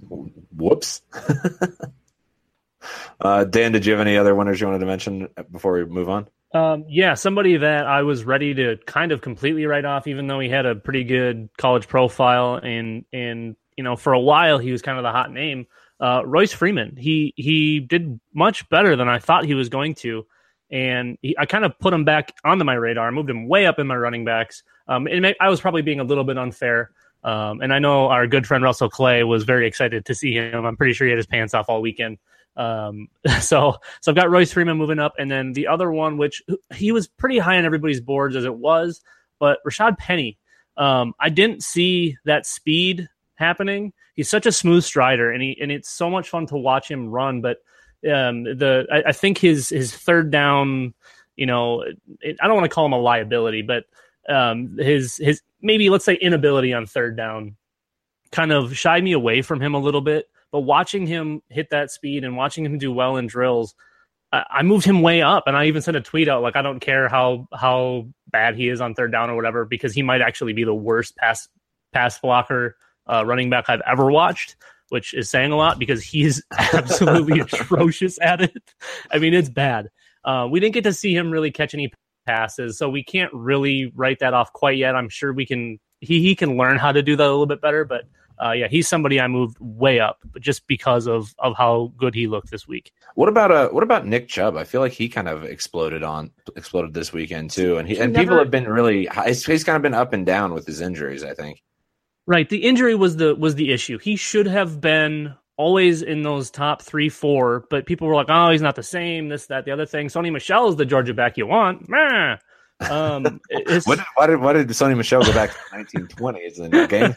Whoops. uh, Dan, did you have any other winners you wanted to mention before we move on? Um, yeah, somebody that I was ready to kind of completely write off, even though he had a pretty good college profile and, and you know, for a while he was kind of the hot name. Uh, Royce Freeman, he he did much better than I thought he was going to, and he, I kind of put him back onto my radar. I moved him way up in my running backs, um, and I was probably being a little bit unfair. Um, and I know our good friend Russell Clay was very excited to see him. I'm pretty sure he had his pants off all weekend. Um, so so I've got Royce Freeman moving up, and then the other one, which he was pretty high on everybody's boards as it was, but Rashad Penny, um, I didn't see that speed happening. He's such a smooth strider, and he and it's so much fun to watch him run. But um, the I, I think his his third down, you know, it, I don't want to call him a liability, but um, his his maybe let's say inability on third down kind of shied me away from him a little bit. But watching him hit that speed and watching him do well in drills, I, I moved him way up, and I even sent a tweet out like I don't care how how bad he is on third down or whatever, because he might actually be the worst pass pass blocker. Uh, running back I've ever watched, which is saying a lot because he's absolutely atrocious at it. I mean, it's bad. Uh, we didn't get to see him really catch any passes, so we can't really write that off quite yet. I'm sure we can. He he can learn how to do that a little bit better, but uh, yeah, he's somebody I moved way up, but just because of of how good he looked this week. What about uh, what about Nick Chubb? I feel like he kind of exploded on exploded this weekend too, and he, he and never, people have been really. He's, he's kind of been up and down with his injuries, I think. Right, the injury was the was the issue. He should have been always in those top three, four, but people were like, "Oh, he's not the same." This, that, the other thing. Sonny Michelle is the Georgia back you want. Meh. Um, what, why did why did Sonny Michelle go back to the nineteen twenties in the game?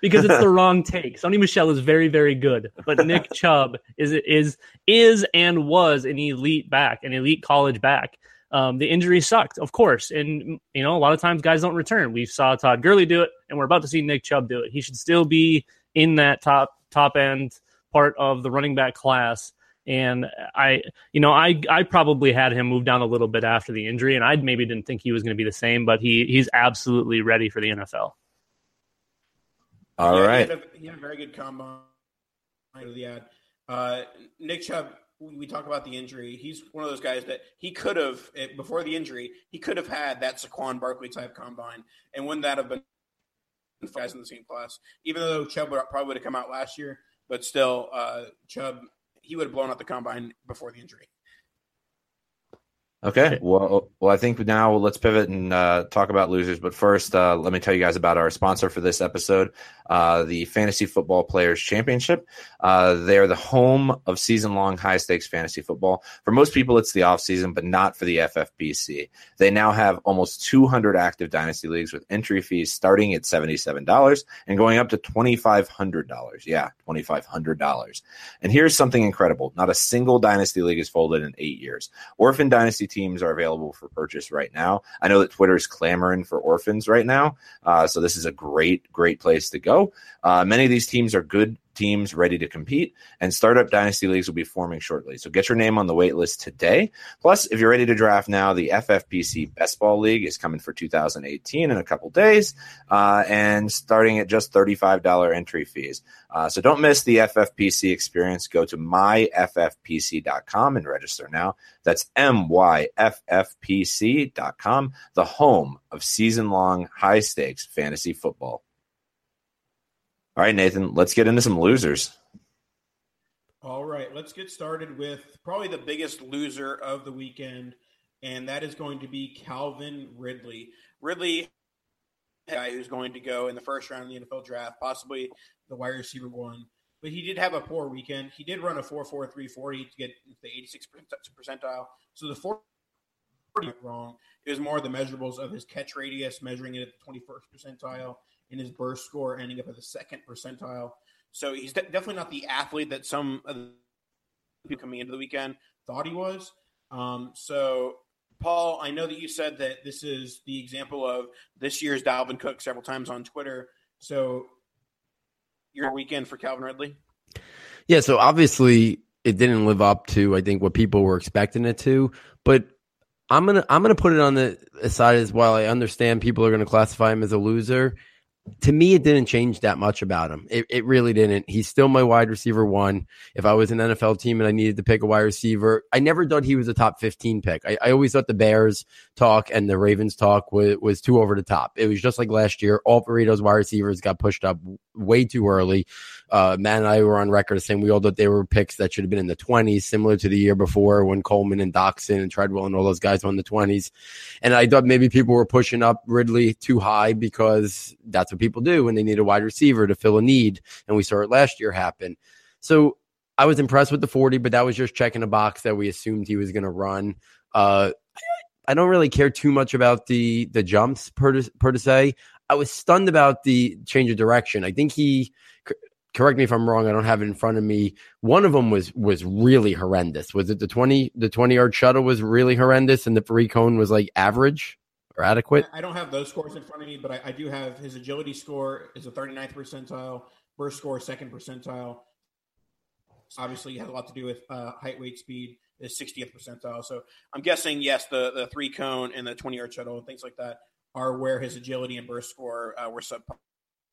Because it's the wrong take. Sonny Michelle is very, very good, but Nick Chubb is is is and was an elite back, an elite college back. Um, the injury sucked, of course. And, you know, a lot of times guys don't return. We saw Todd Gurley do it, and we're about to see Nick Chubb do it. He should still be in that top top end part of the running back class. And I, you know, I, I probably had him move down a little bit after the injury, and I maybe didn't think he was going to be the same, but he he's absolutely ready for the N F L. All yeah, right. He had, a, he had a very good combo. Uh, Nick Chubb, we talk about the injury. He's one of those guys that he could have, before the injury, he could have had that Saquon Barkley type combine. And wouldn't that have been guys in the same class? Even though Chubb probably would have come out last year, but still, uh, Chubb, he would have blown out the combine before the injury. Okay. Well, well, I think now let's pivot and uh, talk about losers. But first, uh, let me tell you guys about our sponsor for this episode, uh, the Fantasy Football Players Championship. Uh, they are the home of season-long high-stakes fantasy football. For most people, it's the off-season, but not for the F F P C. They now have almost two hundred active dynasty leagues with entry fees starting at seventy-seven dollars and going up to twenty-five hundred dollars. Yeah, twenty-five hundred dollars. And here's something incredible. Not a single dynasty league has folded in eight years. Orphan Dynasty teams are available for purchase right now. I know that Twitter is clamoring for orphans right now, uh, so this is a great, great place to go. Uh, many of these teams are good teams ready to compete, and startup dynasty leagues will be forming shortly. So get your name on the wait list today. Plus, if you're ready to draft now, the F F P C Best Ball League is coming for two thousand eighteen in a couple days, uh, and starting at just thirty-five dollars entry fees. Uh, so don't miss the F F P C experience. Go to my f f p c dot com and register now. That's m y f f p c dot com, the home of season-long high-stakes fantasy football. All right, Nathan, let's get into some losers. All right, let's get started with probably the biggest loser of the weekend, and that is going to be Calvin Ridley. Ridley, a guy who's going to go in the first round of the N F L draft, possibly the wide receiver one, but he did have a poor weekend. He did run a four four three forty to get the eighty-sixth percentile, so the four went wrong. It was more the measurables of his catch radius, measuring it at the twenty-first percentile, in his burst score ending up at the second percentile. So he's de- definitely not the athlete that some of the people coming into the weekend thought he was. Um, so, Paul, I know that you said that this is the example of this year's Dalvin Cook several times on Twitter. So your weekend for Calvin Ridley? Yeah, so obviously it didn't live up to, I think, what people were expecting it to. But I'm going to I'm gonna put it on the side as well. I understand people are going to classify him as a loser. To me, it didn't change that much about him. It, it really didn't. He's still my wide receiver one. If I was an N F L team and I needed to pick a wide receiver, I never thought he was a top fifteen pick. I, I always thought the Bears talk and the Ravens talk was, was too over the top. It was just like last year. All Burrito's wide receivers got pushed up way too early. Uh, Matt and I were on record saying we all thought they were picks that should have been in the twenties, similar to the year before when Coleman and Doxson and Treadwell and all those guys were in the twenties. And I thought maybe people were pushing up Ridley too high because that's what people do when they need a wide receiver to fill a need. And we saw it last year happen. So I was impressed with the forty, but that was just checking a box that we assumed he was going to run. Uh, I don't really care too much about the the jumps per, per se. I was stunned about the change of direction. I think he... Correct me if I'm wrong. I don't have it in front of me. One of them was was really horrendous. Was it the twenty? The twenty-yard shuttle was really horrendous, and the free cone was like average or adequate. I don't have those scores in front of me, but I, I do have his agility score is a thirty-ninth percentile, burst score second percentile. Obviously, it has a lot to do with uh, height, weight, speed is sixtieth percentile. So I'm guessing yes, the the three cone and the twenty-yard shuttle and things like that are where his agility and burst score uh, were subpar.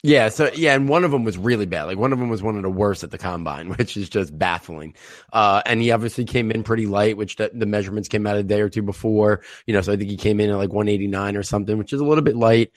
Yeah, so yeah, and one of them was really bad. Like one of them was one of the worst at the combine, which is just baffling. Uh, and he obviously came in pretty light, which the, the measurements came out a day or two before. You know, so I think he came in at like one eighty-nine or something, which is a little bit light.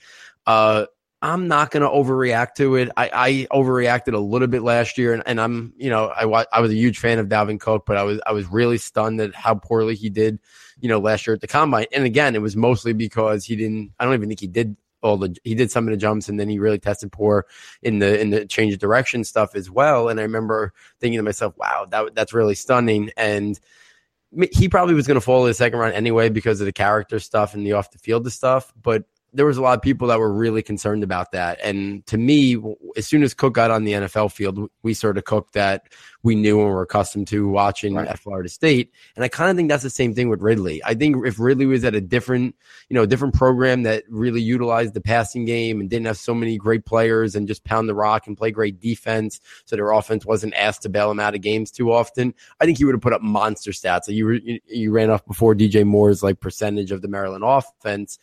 Uh, I'm not going to overreact to it. I, I overreacted a little bit last year, and, and I'm, you know, I I was a huge fan of Dalvin Cook, but I was I was really stunned at how poorly he did, you know, last year at the combine. And again, it was mostly because he didn't. I don't even think he did. All the, he did some of the jumps, and then he really tested poor in the in the change of direction stuff as well. And I remember thinking to myself, "Wow, that that's really stunning." And he probably was going to fall in the second round anyway because of the character stuff and the off the field stuff. But there was a lot of people that were really concerned about that. And to me, as soon as Cook got on the N F L field, we sort of Cook that we knew and were accustomed to watching right. at Florida State. And I kind of think that's the same thing with Ridley. I think if Ridley was at a different, you know, a different program that really utilized the passing game and didn't have so many great players and just pound the rock and play great defense, so their offense wasn't asked to bail him out of games too often, I think he would have put up monster stats. Like you, were, you, you ran off before D J Moore's like percentage of the Maryland offense.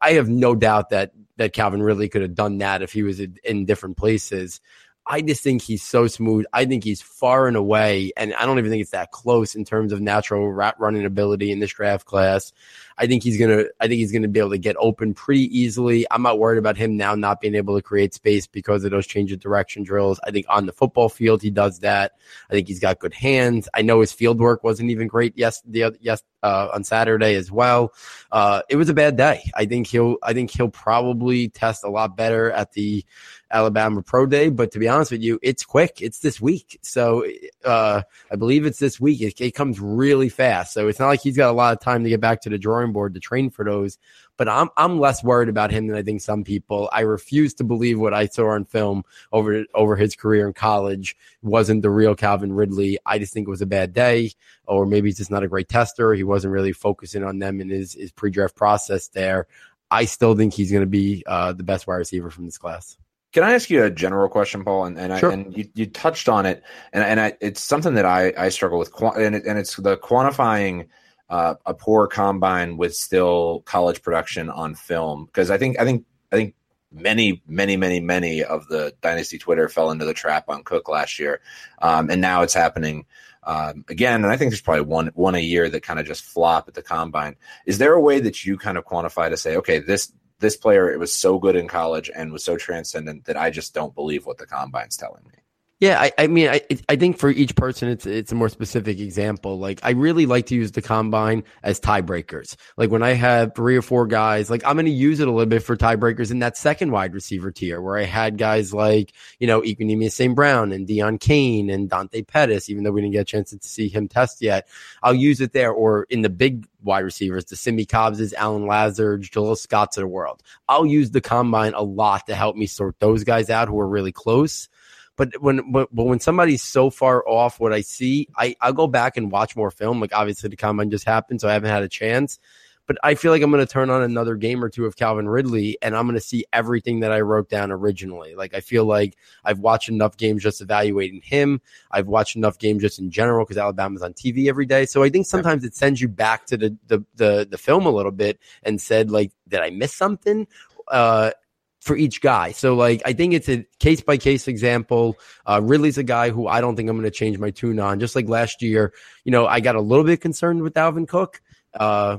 I have no doubt that that Calvin Ridley could have done that if he was in different places. I just think he's so smooth. I think he's far and away, and I don't even think it's that close in terms of natural route running ability in this draft class. I think he's gonna. I think he's gonna be able to get open pretty easily. I'm not worried about him now not being able to create space because of those change of direction drills. I think on the football field he does that. I think he's got good hands. I know his field work wasn't even great. Yes, the other, yes uh, on Saturday as well. Uh, it was a bad day. I think he'll. I think he'll probably test a lot better at the Alabama Pro Day, but to be honest with you, it's quick. It's this week. So uh, I believe it's this week. It, it comes really fast. So it's not like he's got a lot of time to get back to the drawing board to train for those. But I'm I'm less worried about him than I think some people. I refuse to believe what I saw on film over over his career in college wasn't the real Calvin Ridley. I just think it was a bad day, or maybe he's just not a great tester. He wasn't really focusing on them in his, his pre-draft process there. I still think he's going to be uh, the best wide receiver from this class. Can I ask you a general question, Paul? And and, sure. I, and you, you touched on it, and and I, it's something that I, I struggle with, and it, and it's the quantifying uh, a poor combine with still college production on film, because I think I think I think many many many many of the Dynasty Twitter fell into the trap on Cook last year, um, and now it's happening um, again. And I think there's probably one one a year that kind of just flop at the combine. Is there a way that you kind of quantify to say, okay, this? This player, it was so good in college and was so transcendent that I just don't believe what the combine's telling me. Yeah, I, I mean, I I think for each person, it's it's a more specific example. Like, I really like to use the combine as tiebreakers. Like, when I have three or four guys, like, I'm going to use it a little bit for tiebreakers in that second wide receiver tier, where I had guys like, you know, Equanimeous Saint Brown and Deion Kane and Dante Pettis, even though we didn't get a chance to see him test yet. I'll use it there, or in the big wide receivers, the Simi Cobbs, Allen Lazard, Jalil Scott's of the world. I'll use the combine a lot to help me sort those guys out who are really close. But when but when somebody's so far off what I see, I, I'll go back and watch more film. Like, obviously, the combine just happened, so I haven't had a chance. But I feel like I'm going to turn on another game or two of Calvin Ridley, and I'm going to see everything that I wrote down originally. Like, I feel like I've watched enough games just evaluating him. I've watched enough games just in general because Alabama's on T V every day. So I think sometimes it sends you back to the the the, the film a little bit and said, like, did I miss something? Uh For each guy. So, like, I think it's a case by case example. Uh, Ridley's a guy who I don't think I'm going to change my tune on. Just like last year, you know, I got a little bit concerned with Dalvin Cook. Uh,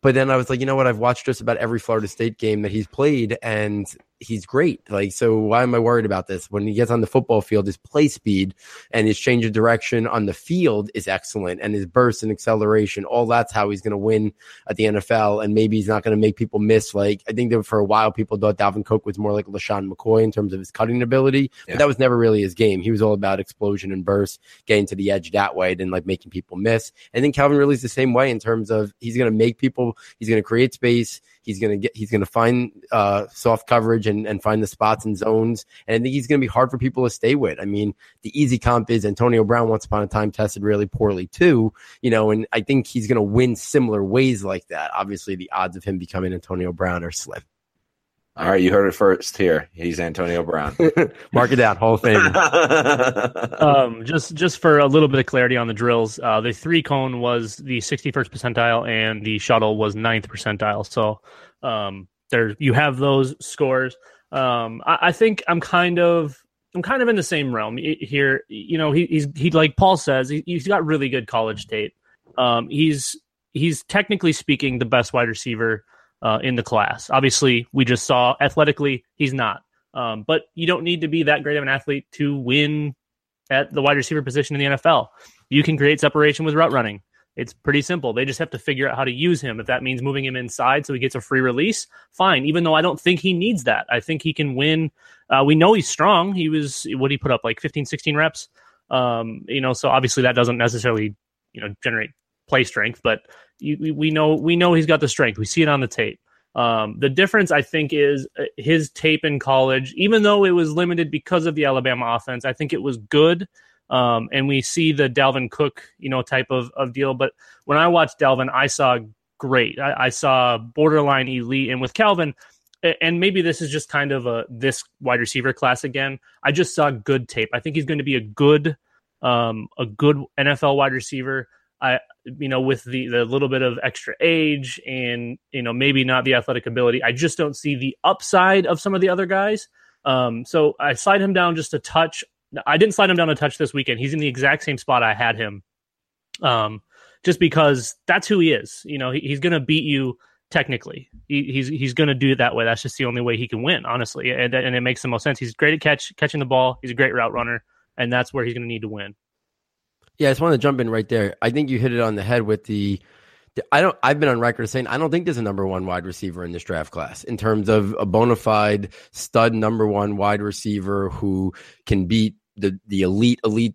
but then I was like, you know what? I've watched just about every Florida State game that he's played, and he's great. Like, so why am I worried about this? When he gets on the football field, his play speed and his change of direction on the field is excellent, and his burst and acceleration, all that's how he's going to win at the N F L. And maybe he's not going to make people miss. Like, I think that for a while, people thought Dalvin Cook was more like LaShawn McCoy in terms of his cutting ability, yeah. but that was never really his game. He was all about explosion and burst, getting to the edge that way, than like making people miss. And then Calvin Ridley's the same way in terms of he's going to make people. He's going to create space. He's going to get. He's going to find uh, soft coverage and, and find the spots and zones. And I think he's going to be hard for people to stay with. I mean, the easy comp is Antonio Brown. Once upon a time, tested really poorly too. You know, and I think he's going to win similar ways like that. Obviously, the odds of him becoming Antonio Brown are slim. All right, you heard it first here. He's Antonio Brown. Mark it down, Hall of Fame. um, just just for a little bit of clarity on the drills, uh, the three cone was the sixty-first percentile, and the shuttle was ninth percentile. So um, there you have those scores. Um, I, I think I'm kind of I'm kind of in the same realm here. You know, he, he's he like Paul says, he, he's got really good college tape. Um, he's he's technically speaking the best wide receiver Uh, in the class. Obviously, we just saw athletically, he's not. Um, but you don't need to be that great of an athlete to win at the wide receiver position in the N F L. You can create separation with route running. It's pretty simple. They just have to figure out how to use him. If that means moving him inside so he gets a free release, fine. Even though I don't think he needs that. I think he can win. Uh, we know he's strong. He was, what he put up, like fifteen, sixteen reps? Um, you know, so obviously that doesn't necessarily, you know, generate play strength, but you, we know we know he's got the strength. We see it on the tape. Um, the difference, I think, is his tape in college, even though it was limited because of the Alabama offense, I think it was good. Um, and we see the Dalvin Cook, you know, type of, of deal. But when I watched Dalvin, I saw great. I, I saw borderline elite. And with Calvin, and maybe this is just kind of a this wide receiver class again, I just saw good tape. I think he's going to be a good um, a good N F L wide receiver. I, you know, with the, the little bit of extra age and, you know, maybe not the athletic ability, I just don't see the upside of some of the other guys. Um, so I slide him down just a touch. I didn't slide him down a touch this weekend. He's in the exact same spot I had him, um, just because that's who he is. You know, he, he's going to beat you technically. He, he's he's going to do it that way. That's just the only way he can win, honestly. And, and it makes the most sense. He's great at catch catching the ball. He's a great route runner, and that's where he's going to need to win. Yeah, I just want to jump in right there. I think you hit it on the head with the, the I don't I've been on record saying I don't think there's a number one wide receiver in this draft class in terms of a bona fide stud number one wide receiver who can beat the the elite elite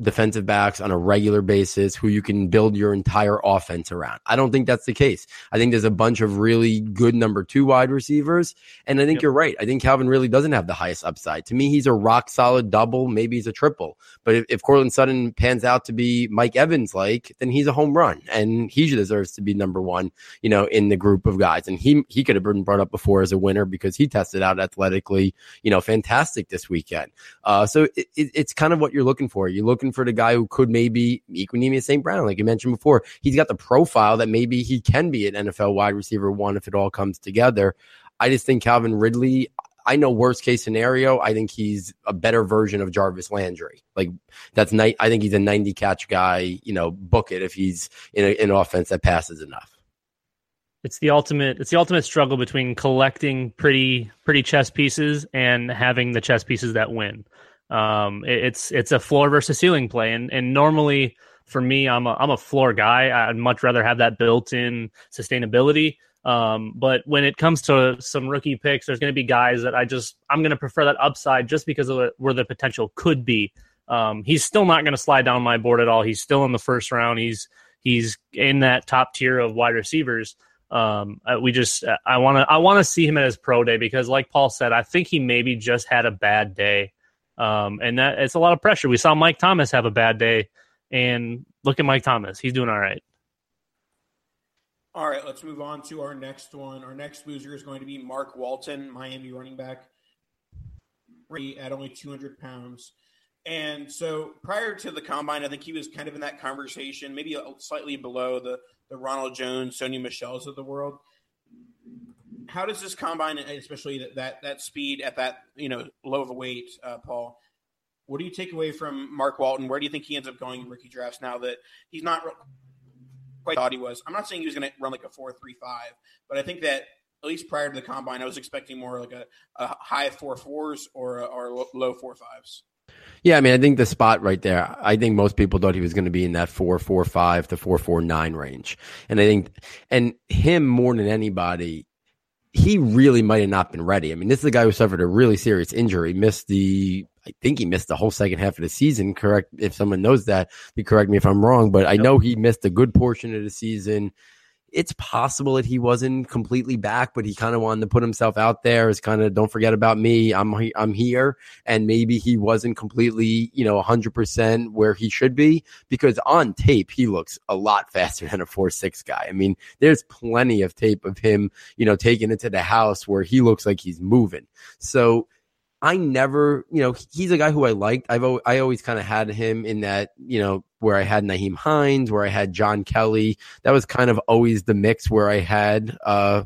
defensive backs on a regular basis who you can build your entire offense around. I don't think that's the case. I think there's a bunch of really good number two wide receivers, and I think yep. you're right. I think Calvin really doesn't have the highest upside. To me, he's a rock solid double, maybe he's a triple. But if, if Cortland Sutton pans out to be Mike Evans-like, then he's a home run, and he deserves to be number one, you know, in the group of guys. And he he could have been brought up before as a winner because he tested out athletically, you know, fantastic this weekend. Uh, so it, it, it's kind of what you're looking for. You look for the guy who could maybe Equanimeous Saint Brown, like you mentioned before. He's got the profile that maybe he can be an N F L wide receiver one if it all comes together. I just think Calvin Ridley, I know worst case scenario, I think he's a better version of Jarvis Landry. Like that's night. I think he's a ninety catch guy, you know, book it if he's in an offense that passes enough. It's the ultimate, it's the ultimate struggle between collecting pretty, pretty chess pieces and having the chess pieces that win. Um, it's it's a floor versus ceiling play, and and normally for me, I'm a I'm a floor guy. I'd much rather have that built-in sustainability. Um, but when it comes to some rookie picks, there's going to be guys that I just I'm going to prefer that upside just because of where the potential could be. Um, he's still not going to slide down my board at all. He's still in the first round. He's he's in that top tier of wide receivers. Um, we just I want to I want to see him at his pro day because, like Paul said, I think he maybe just had a bad day. Um, and that it's a lot of pressure. We saw Mike Thomas have a bad day, and look at Mike Thomas. He's doing all right. All right, let's move on to our next one. Our next loser is going to be Mark Walton, Miami running back, at only two hundred pounds. And so prior to the combine, I think he was kind of in that conversation, maybe slightly below the, the Ronald Jones, Sonny Michelles of the world. How does this combine, especially that, that that speed at that, you know, low of a weight, uh, Paul, what do you take away from Mark Walton? Where do you think he ends up going in rookie drafts now that he's not quite thought he was? I'm not saying he was going to run like a four three five, but I think that at least prior to the combine, I was expecting more like a, a high four fours or, or low four fives. Yeah, I mean, I think the spot right there, I think most people thought he was going to be in that four four five to four four nine range. And I think, and him more than anybody, he really might have not been ready. I mean, this is a guy who suffered a really serious injury, missed the, I think he missed the whole second half of the season, correct? If someone knows that, you correct me if I'm wrong, but I know he missed a good portion of the season. It's possible that he wasn't completely back, but he kind of wanted to put himself out there as kind of don't forget about me. I'm he- I'm here. And maybe he wasn't completely, you know, one hundred percent where he should be, because on tape, he looks a lot faster than a four six guy. I mean, there's plenty of tape of him, you know, taking it to the house where he looks like he's moving. So I never, you know, he's a guy who I liked. I've o- I always kind of had him in that, you know, where I had Nyheim Hines, where I had John Kelly. That was kind of always the mix where I had uh,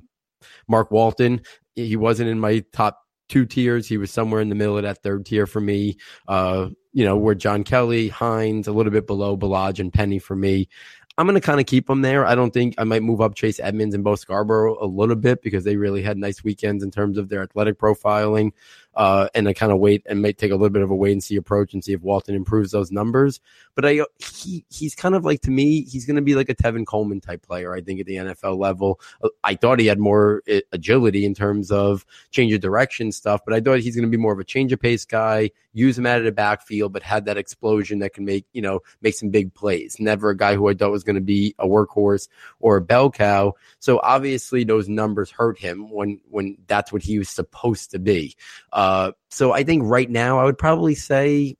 Mark Walton. He wasn't in my top two tiers. He was somewhere in the middle of that third tier for me. Uh, you know, where John Kelly, Hines, a little bit below Balaj and Penny for me. I'm going to kind of keep him there. I don't think I might move up Chase Edmonds and Bo Scarborough a little bit because they really had nice weekends in terms of their athletic profiling. Uh, and I kind of wait and might take a little bit of a wait and see approach and see if Walton improves those numbers. But I, he, he's kind of like, to me, he's going to be like a Tevin Coleman type player, I think, at the N F L level. I thought he had more agility in terms of change of direction stuff, but I thought he's going to be more of a change of pace guy, use him out of the backfield, but had that explosion that can make, you know, make some big plays. Never a guy who I thought was going to be a workhorse or a bell cow. So obviously those numbers hurt him when when that's what he was supposed to be. Uh, so I think right now I would probably say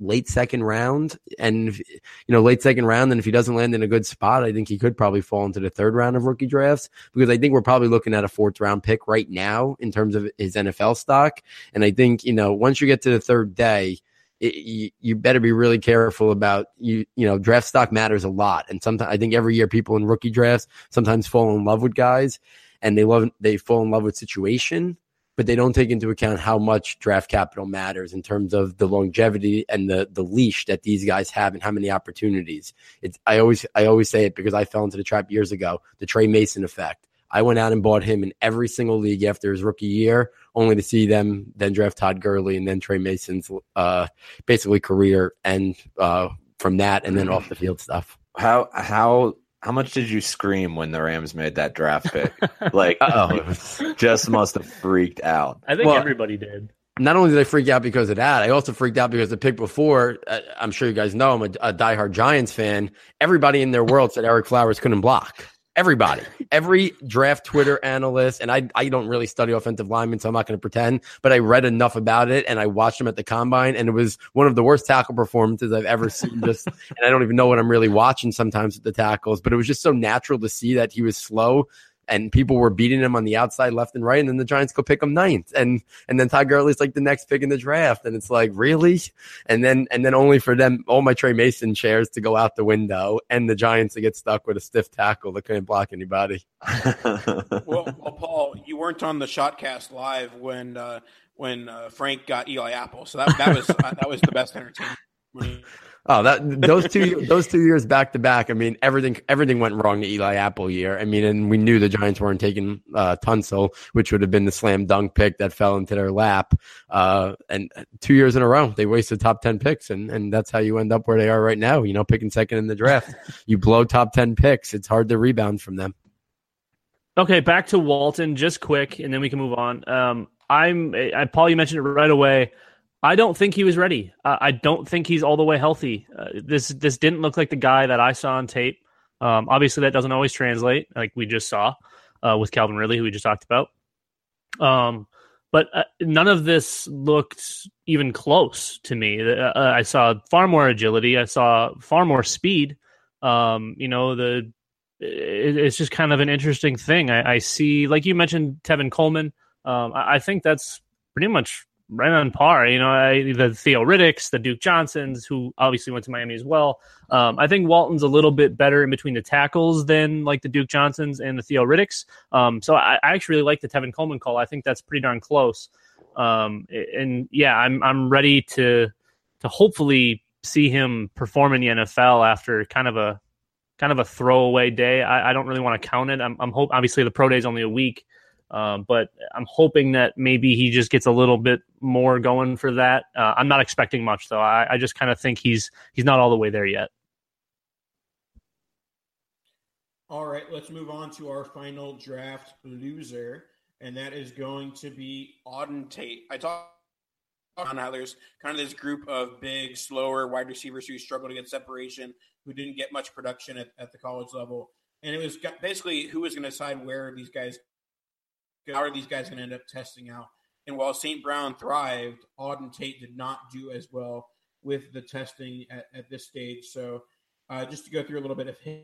late second round, and if, you know, late second round. And if he doesn't land in a good spot, I think he could probably fall into the third round of rookie drafts, because I think we're probably looking at a fourth round pick right now in terms of his N F L stock. And I think, you know, once you get to the third day, It, you, you better be really careful about, you you know, draft stock matters a lot. And sometimes I think every year people in rookie drafts sometimes fall in love with guys, and they love they fall in love with situation, but they don't take into account how much draft capital matters in terms of the longevity and the the leash that these guys have and how many opportunities. It's I always I always say it because I fell into the trap years ago, the Tre Mason effect. I went out and bought him in every single league after his rookie year, only to see them then draft Todd Gurley and then Tre Mason's uh, basically career end uh, from that, and then off the field stuff. How how how much did you scream when the Rams made that draft pick? Like, oh, just must have freaked out. I think well, everybody did. not only did I freak out because of that, I also freaked out because the pick before, I'm sure you guys know, I'm a, a diehard Giants fan. Everybody in their world said Eric Flowers couldn't block. Everybody, every draft Twitter analyst, and I, I don't really study offensive linemen, so I'm not going to pretend, but I read enough about it, and I watched him at the Combine, and it was one of the worst tackle performances I've ever seen. Just, and I don't even know what I'm really watching sometimes at the tackles, but it was just so natural to see that he was slow, and people were beating him on the outside left and right, and then the Giants go pick him ninth, and and then Todd Gurley's like the next pick in the draft, and it's like, really? And then and then only for them, all my Tre Mason shares to go out the window, and the Giants to get stuck with a stiff tackle that couldn't block anybody. well, well, Paul, you weren't on the Shotcast Live when uh, when uh, Frank got Eli Apple, so that that was that was the best entertainment. Oh, that those two those two years back to back. I mean, everything everything went wrong the Eli Apple year. I mean, and we knew the Giants weren't taking uh, Tunsil, which would have been the slam dunk pick that fell into their lap. Uh, and two years in a row, they wasted top ten picks, and and that's how you end up where they are right now. You know, picking second in the draft, you blow top ten picks. It's hard to rebound from them. Okay, back to Walton, just quick, and then we can move on. Um, I'm I, Paul, you mentioned it right away. I don't think he was ready. Uh, I don't think he's all the way healthy. Uh, this this didn't look like the guy that I saw on tape. Um, obviously, that doesn't always translate, like we just saw uh, with Calvin Ridley, who we just talked about. Um, but uh, none of this looked even close to me. Uh, I saw far more agility. I saw far more speed. Um, you know, the it, it's just kind of an interesting thing. I, I see, like you mentioned, Tevin Coleman. Um, I, I think that's pretty much right on par, you know, I, the Theo Riddicks, the Duke Johnsons, who obviously went to Miami as well. Um, I think Walton's a little bit better in between the tackles than like the Duke Johnsons and the Theo Riddicks. Um, so I, I actually really like the Tevin Coleman call. I think that's pretty darn close. Um, and yeah, I'm I'm ready to to hopefully see him perform in the N F L after kind of a kind of a throwaway day. I, I don't really want to count it. I'm, I'm hope obviously the pro day is only a week. Um, but I'm hoping that maybe he just gets a little bit more going for that. Uh, I'm not expecting much, though. I, I just kind of think he's he's not all the way there yet. All right, let's move on to our final draft loser, and that is going to be Auden Tate. I talked about how there's kind of this group of big, slower wide receivers who struggled to get separation, who didn't get much production at, at the college level. And it was basically who was going to decide where these guys How are these guys going to end up testing out? And while Saint Brown thrived, Auden Tate did not do as well with the testing at, at this stage. So uh, just to go through a little bit of him,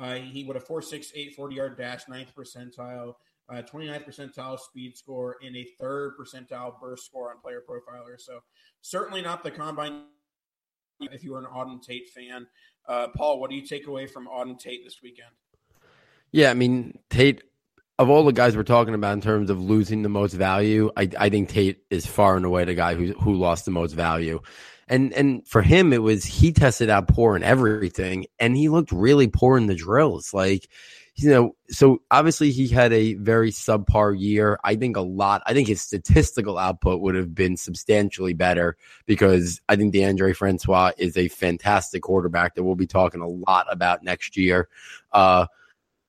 uh, he would a four six eight forty-yard dash, ninth percentile, uh, twenty-ninth percentile speed score, and a third percentile burst score on Player Profiler. So certainly not the combine if you were an Auden Tate fan. Uh, Paul, what do you take away from Auden Tate this weekend? Yeah, I mean, Tate, of all the guys we're talking about in terms of losing the most value, I, I think Tate is far and away the guy who who lost the most value. And and for him, it was he tested out poor in everything, and he looked really poor in the drills. Like, you know, so obviously he had a very subpar year. I think a lot, I think his statistical output would have been substantially better because I think DeAndre Francois is a fantastic quarterback that we'll be talking a lot about next year. Uh,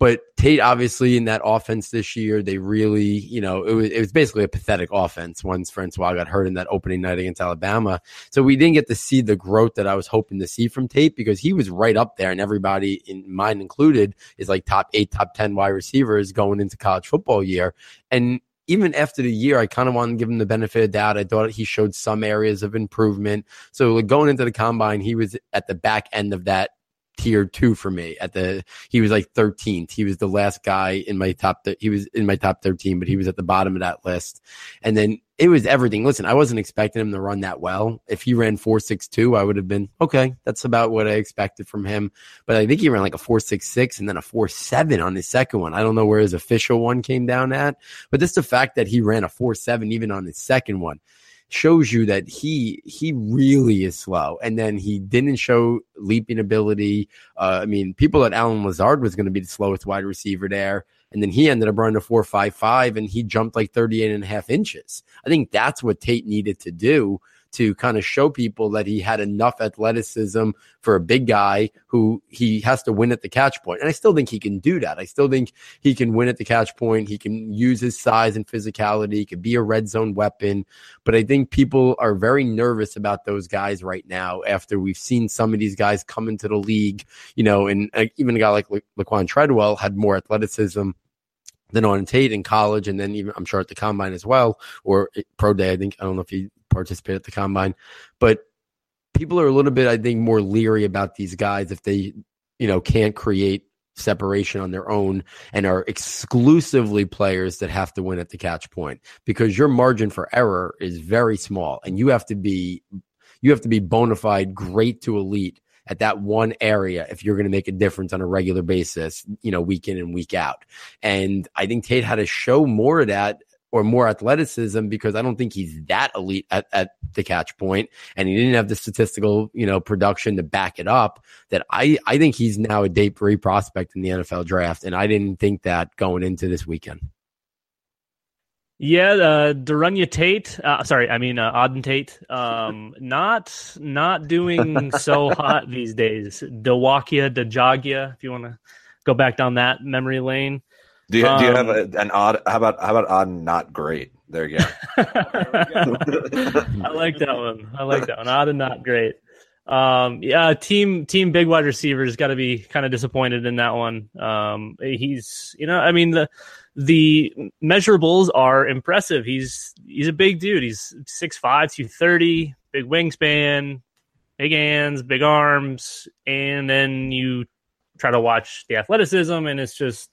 But Tate, obviously, in that offense this year, they really, you know, it was, it was basically a pathetic offense once Francois got hurt in that opening night against Alabama. So we didn't get to see the growth that I was hoping to see from Tate because he was right up there, and everybody, in mine included, is like top eight, top ten wide receivers going into college football year. And even after the year, I kind of wanted to give him the benefit of doubt. I thought he showed some areas of improvement. So like going into the Combine, he was at the back end of that tier two for me. At the he was like thirteenth. He was the last guy in my top th- he was in my top thirteen, but he was at the bottom of that list. And then it was everything. Listen, I wasn't expecting him to run that well. If he ran four six two, I would have been okay, that's about what I expected from him. But I think he ran like a four six six and then a four seven on his second one. I don't know where his official one came down at, but just the fact that he ran a four seven even on his second one shows you that he he really is slow. And then he didn't show leaping ability. Uh, I mean, people thought Allen Lazard was going to be the slowest wide receiver there. And then he ended up running a four five five, and he jumped like thirty-eight and a half inches. I think that's what Tate needed to do to kind of show people that he had enough athleticism for a big guy who he has to win at the catch point. And I still think he can do that. I still think he can win at the catch point. He can use his size and physicality. He could be a red zone weapon. But I think people are very nervous about those guys right now after we've seen some of these guys come into the league, you know, and uh, even a guy like La- Laquan Treadwell had more athleticism than Auden Tate in college, and then even I'm sure at the combine as well, or pro day. I think, I don't know if he participated at the combine, but people are a little bit, I think, more leery about these guys if they, you know, can't create separation on their own and are exclusively players that have to win at the catch point, because your margin for error is very small, and you have to be, you have to be bona fide great to elite at that one area if you're going to make a difference on a regular basis, you know, week in and week out. And I think Tate had to show more of that, or more athleticism, because I don't think he's that elite at, at the catch point, and he didn't have the statistical, you know, production to back it up. That I, I think he's now a day three prospect in the N F L draft, and I didn't think that going into this weekend. Yeah, uh, Darunya Tate. Uh, sorry, I mean uh, Auden Tate. Um, not not doing so hot these days. Dawakia, Dajagia. If you want to go back down that memory lane. Do you, um, do you have a, an odd? How about how about Auden? Not great. There you go. I like that one. I like that one. Auden not great. Um, yeah, team team big wide receiver's got to be kind of disappointed in that one. Um, he's you know I mean the. The measurables are impressive. He's he's a big dude. He's six five, two thirty, big wingspan, big hands, big arms, and then you try to watch the athleticism, and it's just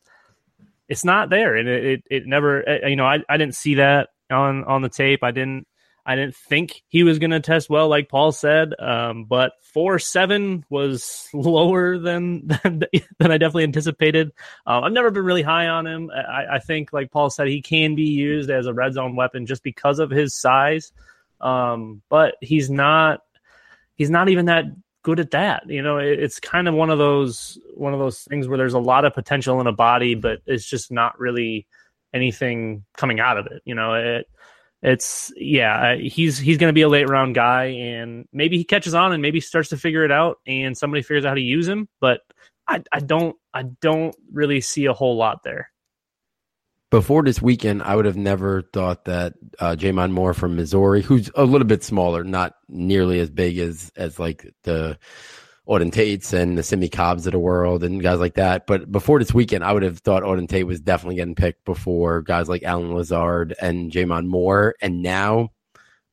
it's not there. And it it, it never you know I, I didn't see that on, on the tape. I didn't I didn't think he was going to test well, like Paul said. Um, but four seven was lower than, than than I definitely anticipated. Uh, I've never been really high on him. I, I think, like Paul said, he can be used as a red zone weapon just because of his size. Um, but he's not he's not even that good at that. You know, it, it's kind of one of those one of those things where there's a lot of potential in a body, but it's just not really anything coming out of it. You know it. It's yeah, he's he's going to be a late round guy, and maybe he catches on and maybe starts to figure it out, and somebody figures out how to use him. But I, I don't I don't really see a whole lot there. Before this weekend, I would have never thought that uh, Jamon Moore from Missouri, who's a little bit smaller, not nearly as big as as like the Auden Tates and the Simi Cobbs of the world and guys like that. But before this weekend, I would have thought Auden Tate was definitely getting picked before guys like Allen Lazard and Jamon Moore. And now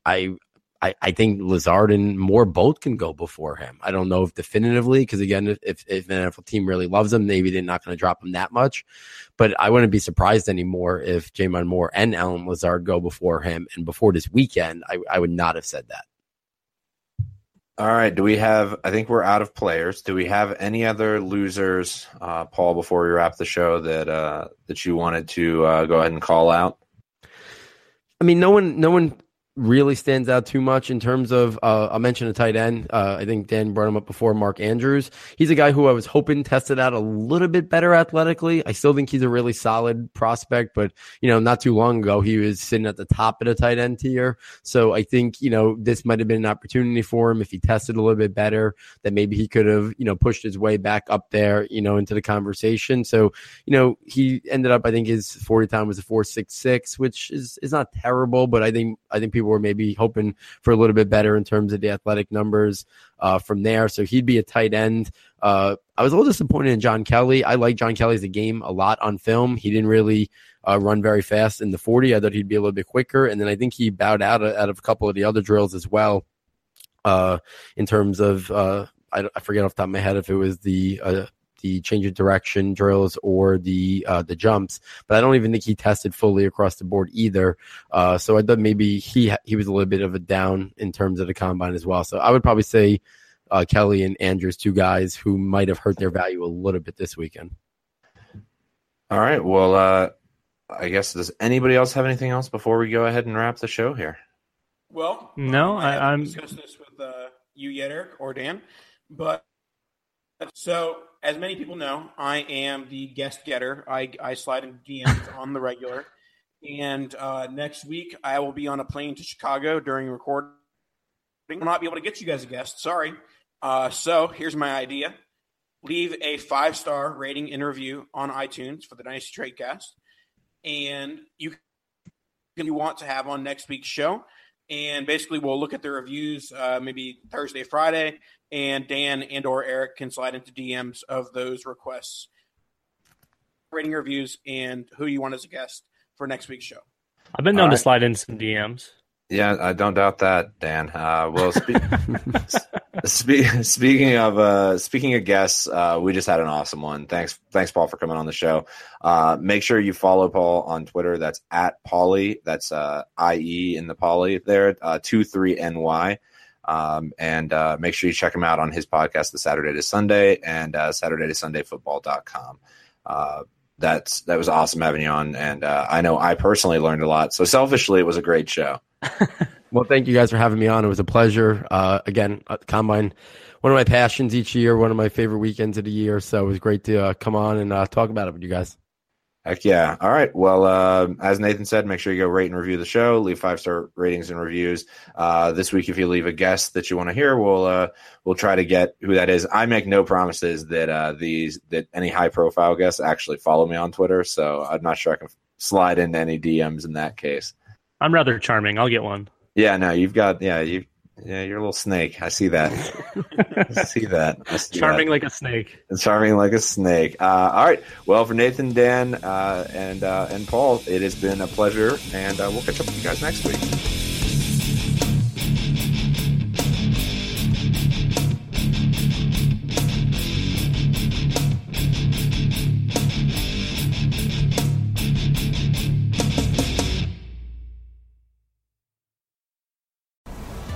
I, I I think Lazard and Moore both can go before him. I don't know if definitively, because again, if, if an N F L team really loves him, maybe they're not going to drop him that much. But I wouldn't be surprised anymore if Jamon Moore and Allen Lazard go before him. And before this weekend, I, I would not have said that. All right. Do we have, I think we're out of players. Do we have any other losers, uh, Paul, before we wrap the show that, uh, that you wanted to uh, go ahead and call out? I mean, no one, no one really stands out too much in terms of, uh, I'll mention a tight end. Uh, I think Dan brought him up before, Mark Andrews. He's a guy who I was hoping tested out a little bit better athletically. I still think he's a really solid prospect, but you know, not too long ago, he was sitting at the top of the tight end tier. So I think, you know, this might've been an opportunity for him if he tested a little bit better, that maybe he could have, you know, pushed his way back up there, you know, into the conversation. So, you know, he ended up, I think his forty time was a four sixty-six, which is, is not terrible, but I think, I think people were maybe hoping for a little bit better in terms of the athletic numbers uh, from there. So he'd be a tight end. Uh, I was a little disappointed in John Kelly. I like John Kelly's a game a lot on film. He didn't really uh, run very fast in the forty. I thought he'd be a little bit quicker. And then I think he bowed out uh, out of a couple of the other drills as well uh, in terms of, uh, I, I forget off the top of my head if it was the uh, the change of direction drills or the uh, the jumps, but I don't even think he tested fully across the board either. Uh, so I thought maybe he he was a little bit of a down in terms of the combine as well. So I would probably say uh, Kelly and Andrews, two guys who might have hurt their value a little bit this weekend. All right. Well, uh, I guess, does anybody else have anything else before we go ahead and wrap the show here? Well, no, um, I, I I'm discussed this with uh, you yet, Eric or Dan, but so. As many people know, I am the guest getter. I, I slide in D Ms on the regular. And uh, next week, I will be on a plane to Chicago during recording We'll not be able to get you guys a guest. Sorry. Uh, so here's my idea. Leave a five-star rating and review on iTunes for the Dynasty Tradecast. And you can you want to have on next week's show. And basically we'll look at the reviews uh, maybe Thursday, Friday, and Dan and or Eric can slide into D Ms of those requests, rating reviews, and who you want as a guest for next week's show. I've been known All right. to slide in some D Ms. Yeah, I don't doubt that, Dan. Uh, well, spe- spe- speaking of uh, speaking of guests, uh, we just had an awesome one. Thanks, thanks, Paul, for coming on the show. Uh, make sure you follow Paul on Twitter. That's at Pauly. That's uh, I E in the Pauly there. Uh, two three N Y. Um, and uh, make sure you check him out on his podcast, The Saturday to Sunday, and uh, Saturday to Sunday Football dot com. Uh, that's that was awesome having you on, and uh, I know I personally learned a lot. So selfishly, it was a great show. Well, thank you guys for having me on. It was a pleasure. Uh, again, uh, Combine, one of my passions each year, one of my favorite weekends of the year. So it was great to uh, come on and uh, talk about it with you guys. Heck yeah. All right. Well, uh, as Nathan said, make sure you go rate and review the show. Leave five-star ratings and reviews. Uh, this week, if you leave a guest that you want to hear, we'll uh, we'll try to get who that is. I make no promises that uh, these that any high-profile guests actually follow me on Twitter, so I'm not sure I can slide into any D Ms in that case. I'm rather charming. I'll get one. Yeah, no, you've got, yeah, you, yeah, you're a little snake. I see that. I see that. I see charming that. Like a snake. Charming like a snake. Uh, all right. Well, for Nathan, Dan, uh, and uh, and Paul, it has been a pleasure, and uh, we'll catch up with you guys next week.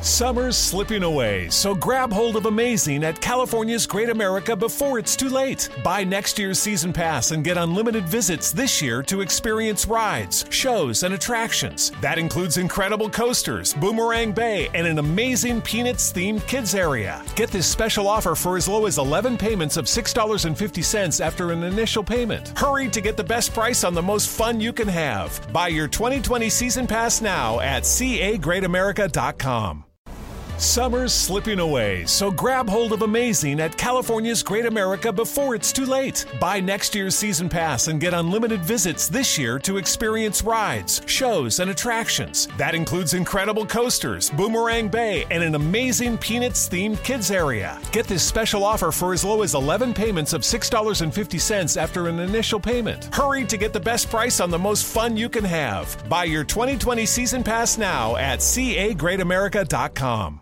Summer's slipping away, so grab hold of amazing at California's Great America before it's too late. Buy next year's season pass and get unlimited visits this year to experience rides, shows, and attractions. That includes incredible coasters, Boomerang Bay, and an amazing Peanuts-themed kids area. Get this special offer for as low as eleven payments of six dollars and fifty cents after an initial payment. Hurry to get the best price on the most fun you can have. Buy your twenty twenty season pass now at C A Great America dot com. Summer's slipping away, so grab hold of amazing at California's Great America before it's too late. Buy next year's season pass and get unlimited visits this year to experience rides, shows, and attractions. That includes incredible coasters, Boomerang Bay, and an amazing Peanuts-themed kids area. Get this special offer for as low as eleven payments of six dollars and fifty cents after an initial payment. Hurry to get the best price on the most fun you can have. Buy your twenty twenty season pass now at C A Great America dot com.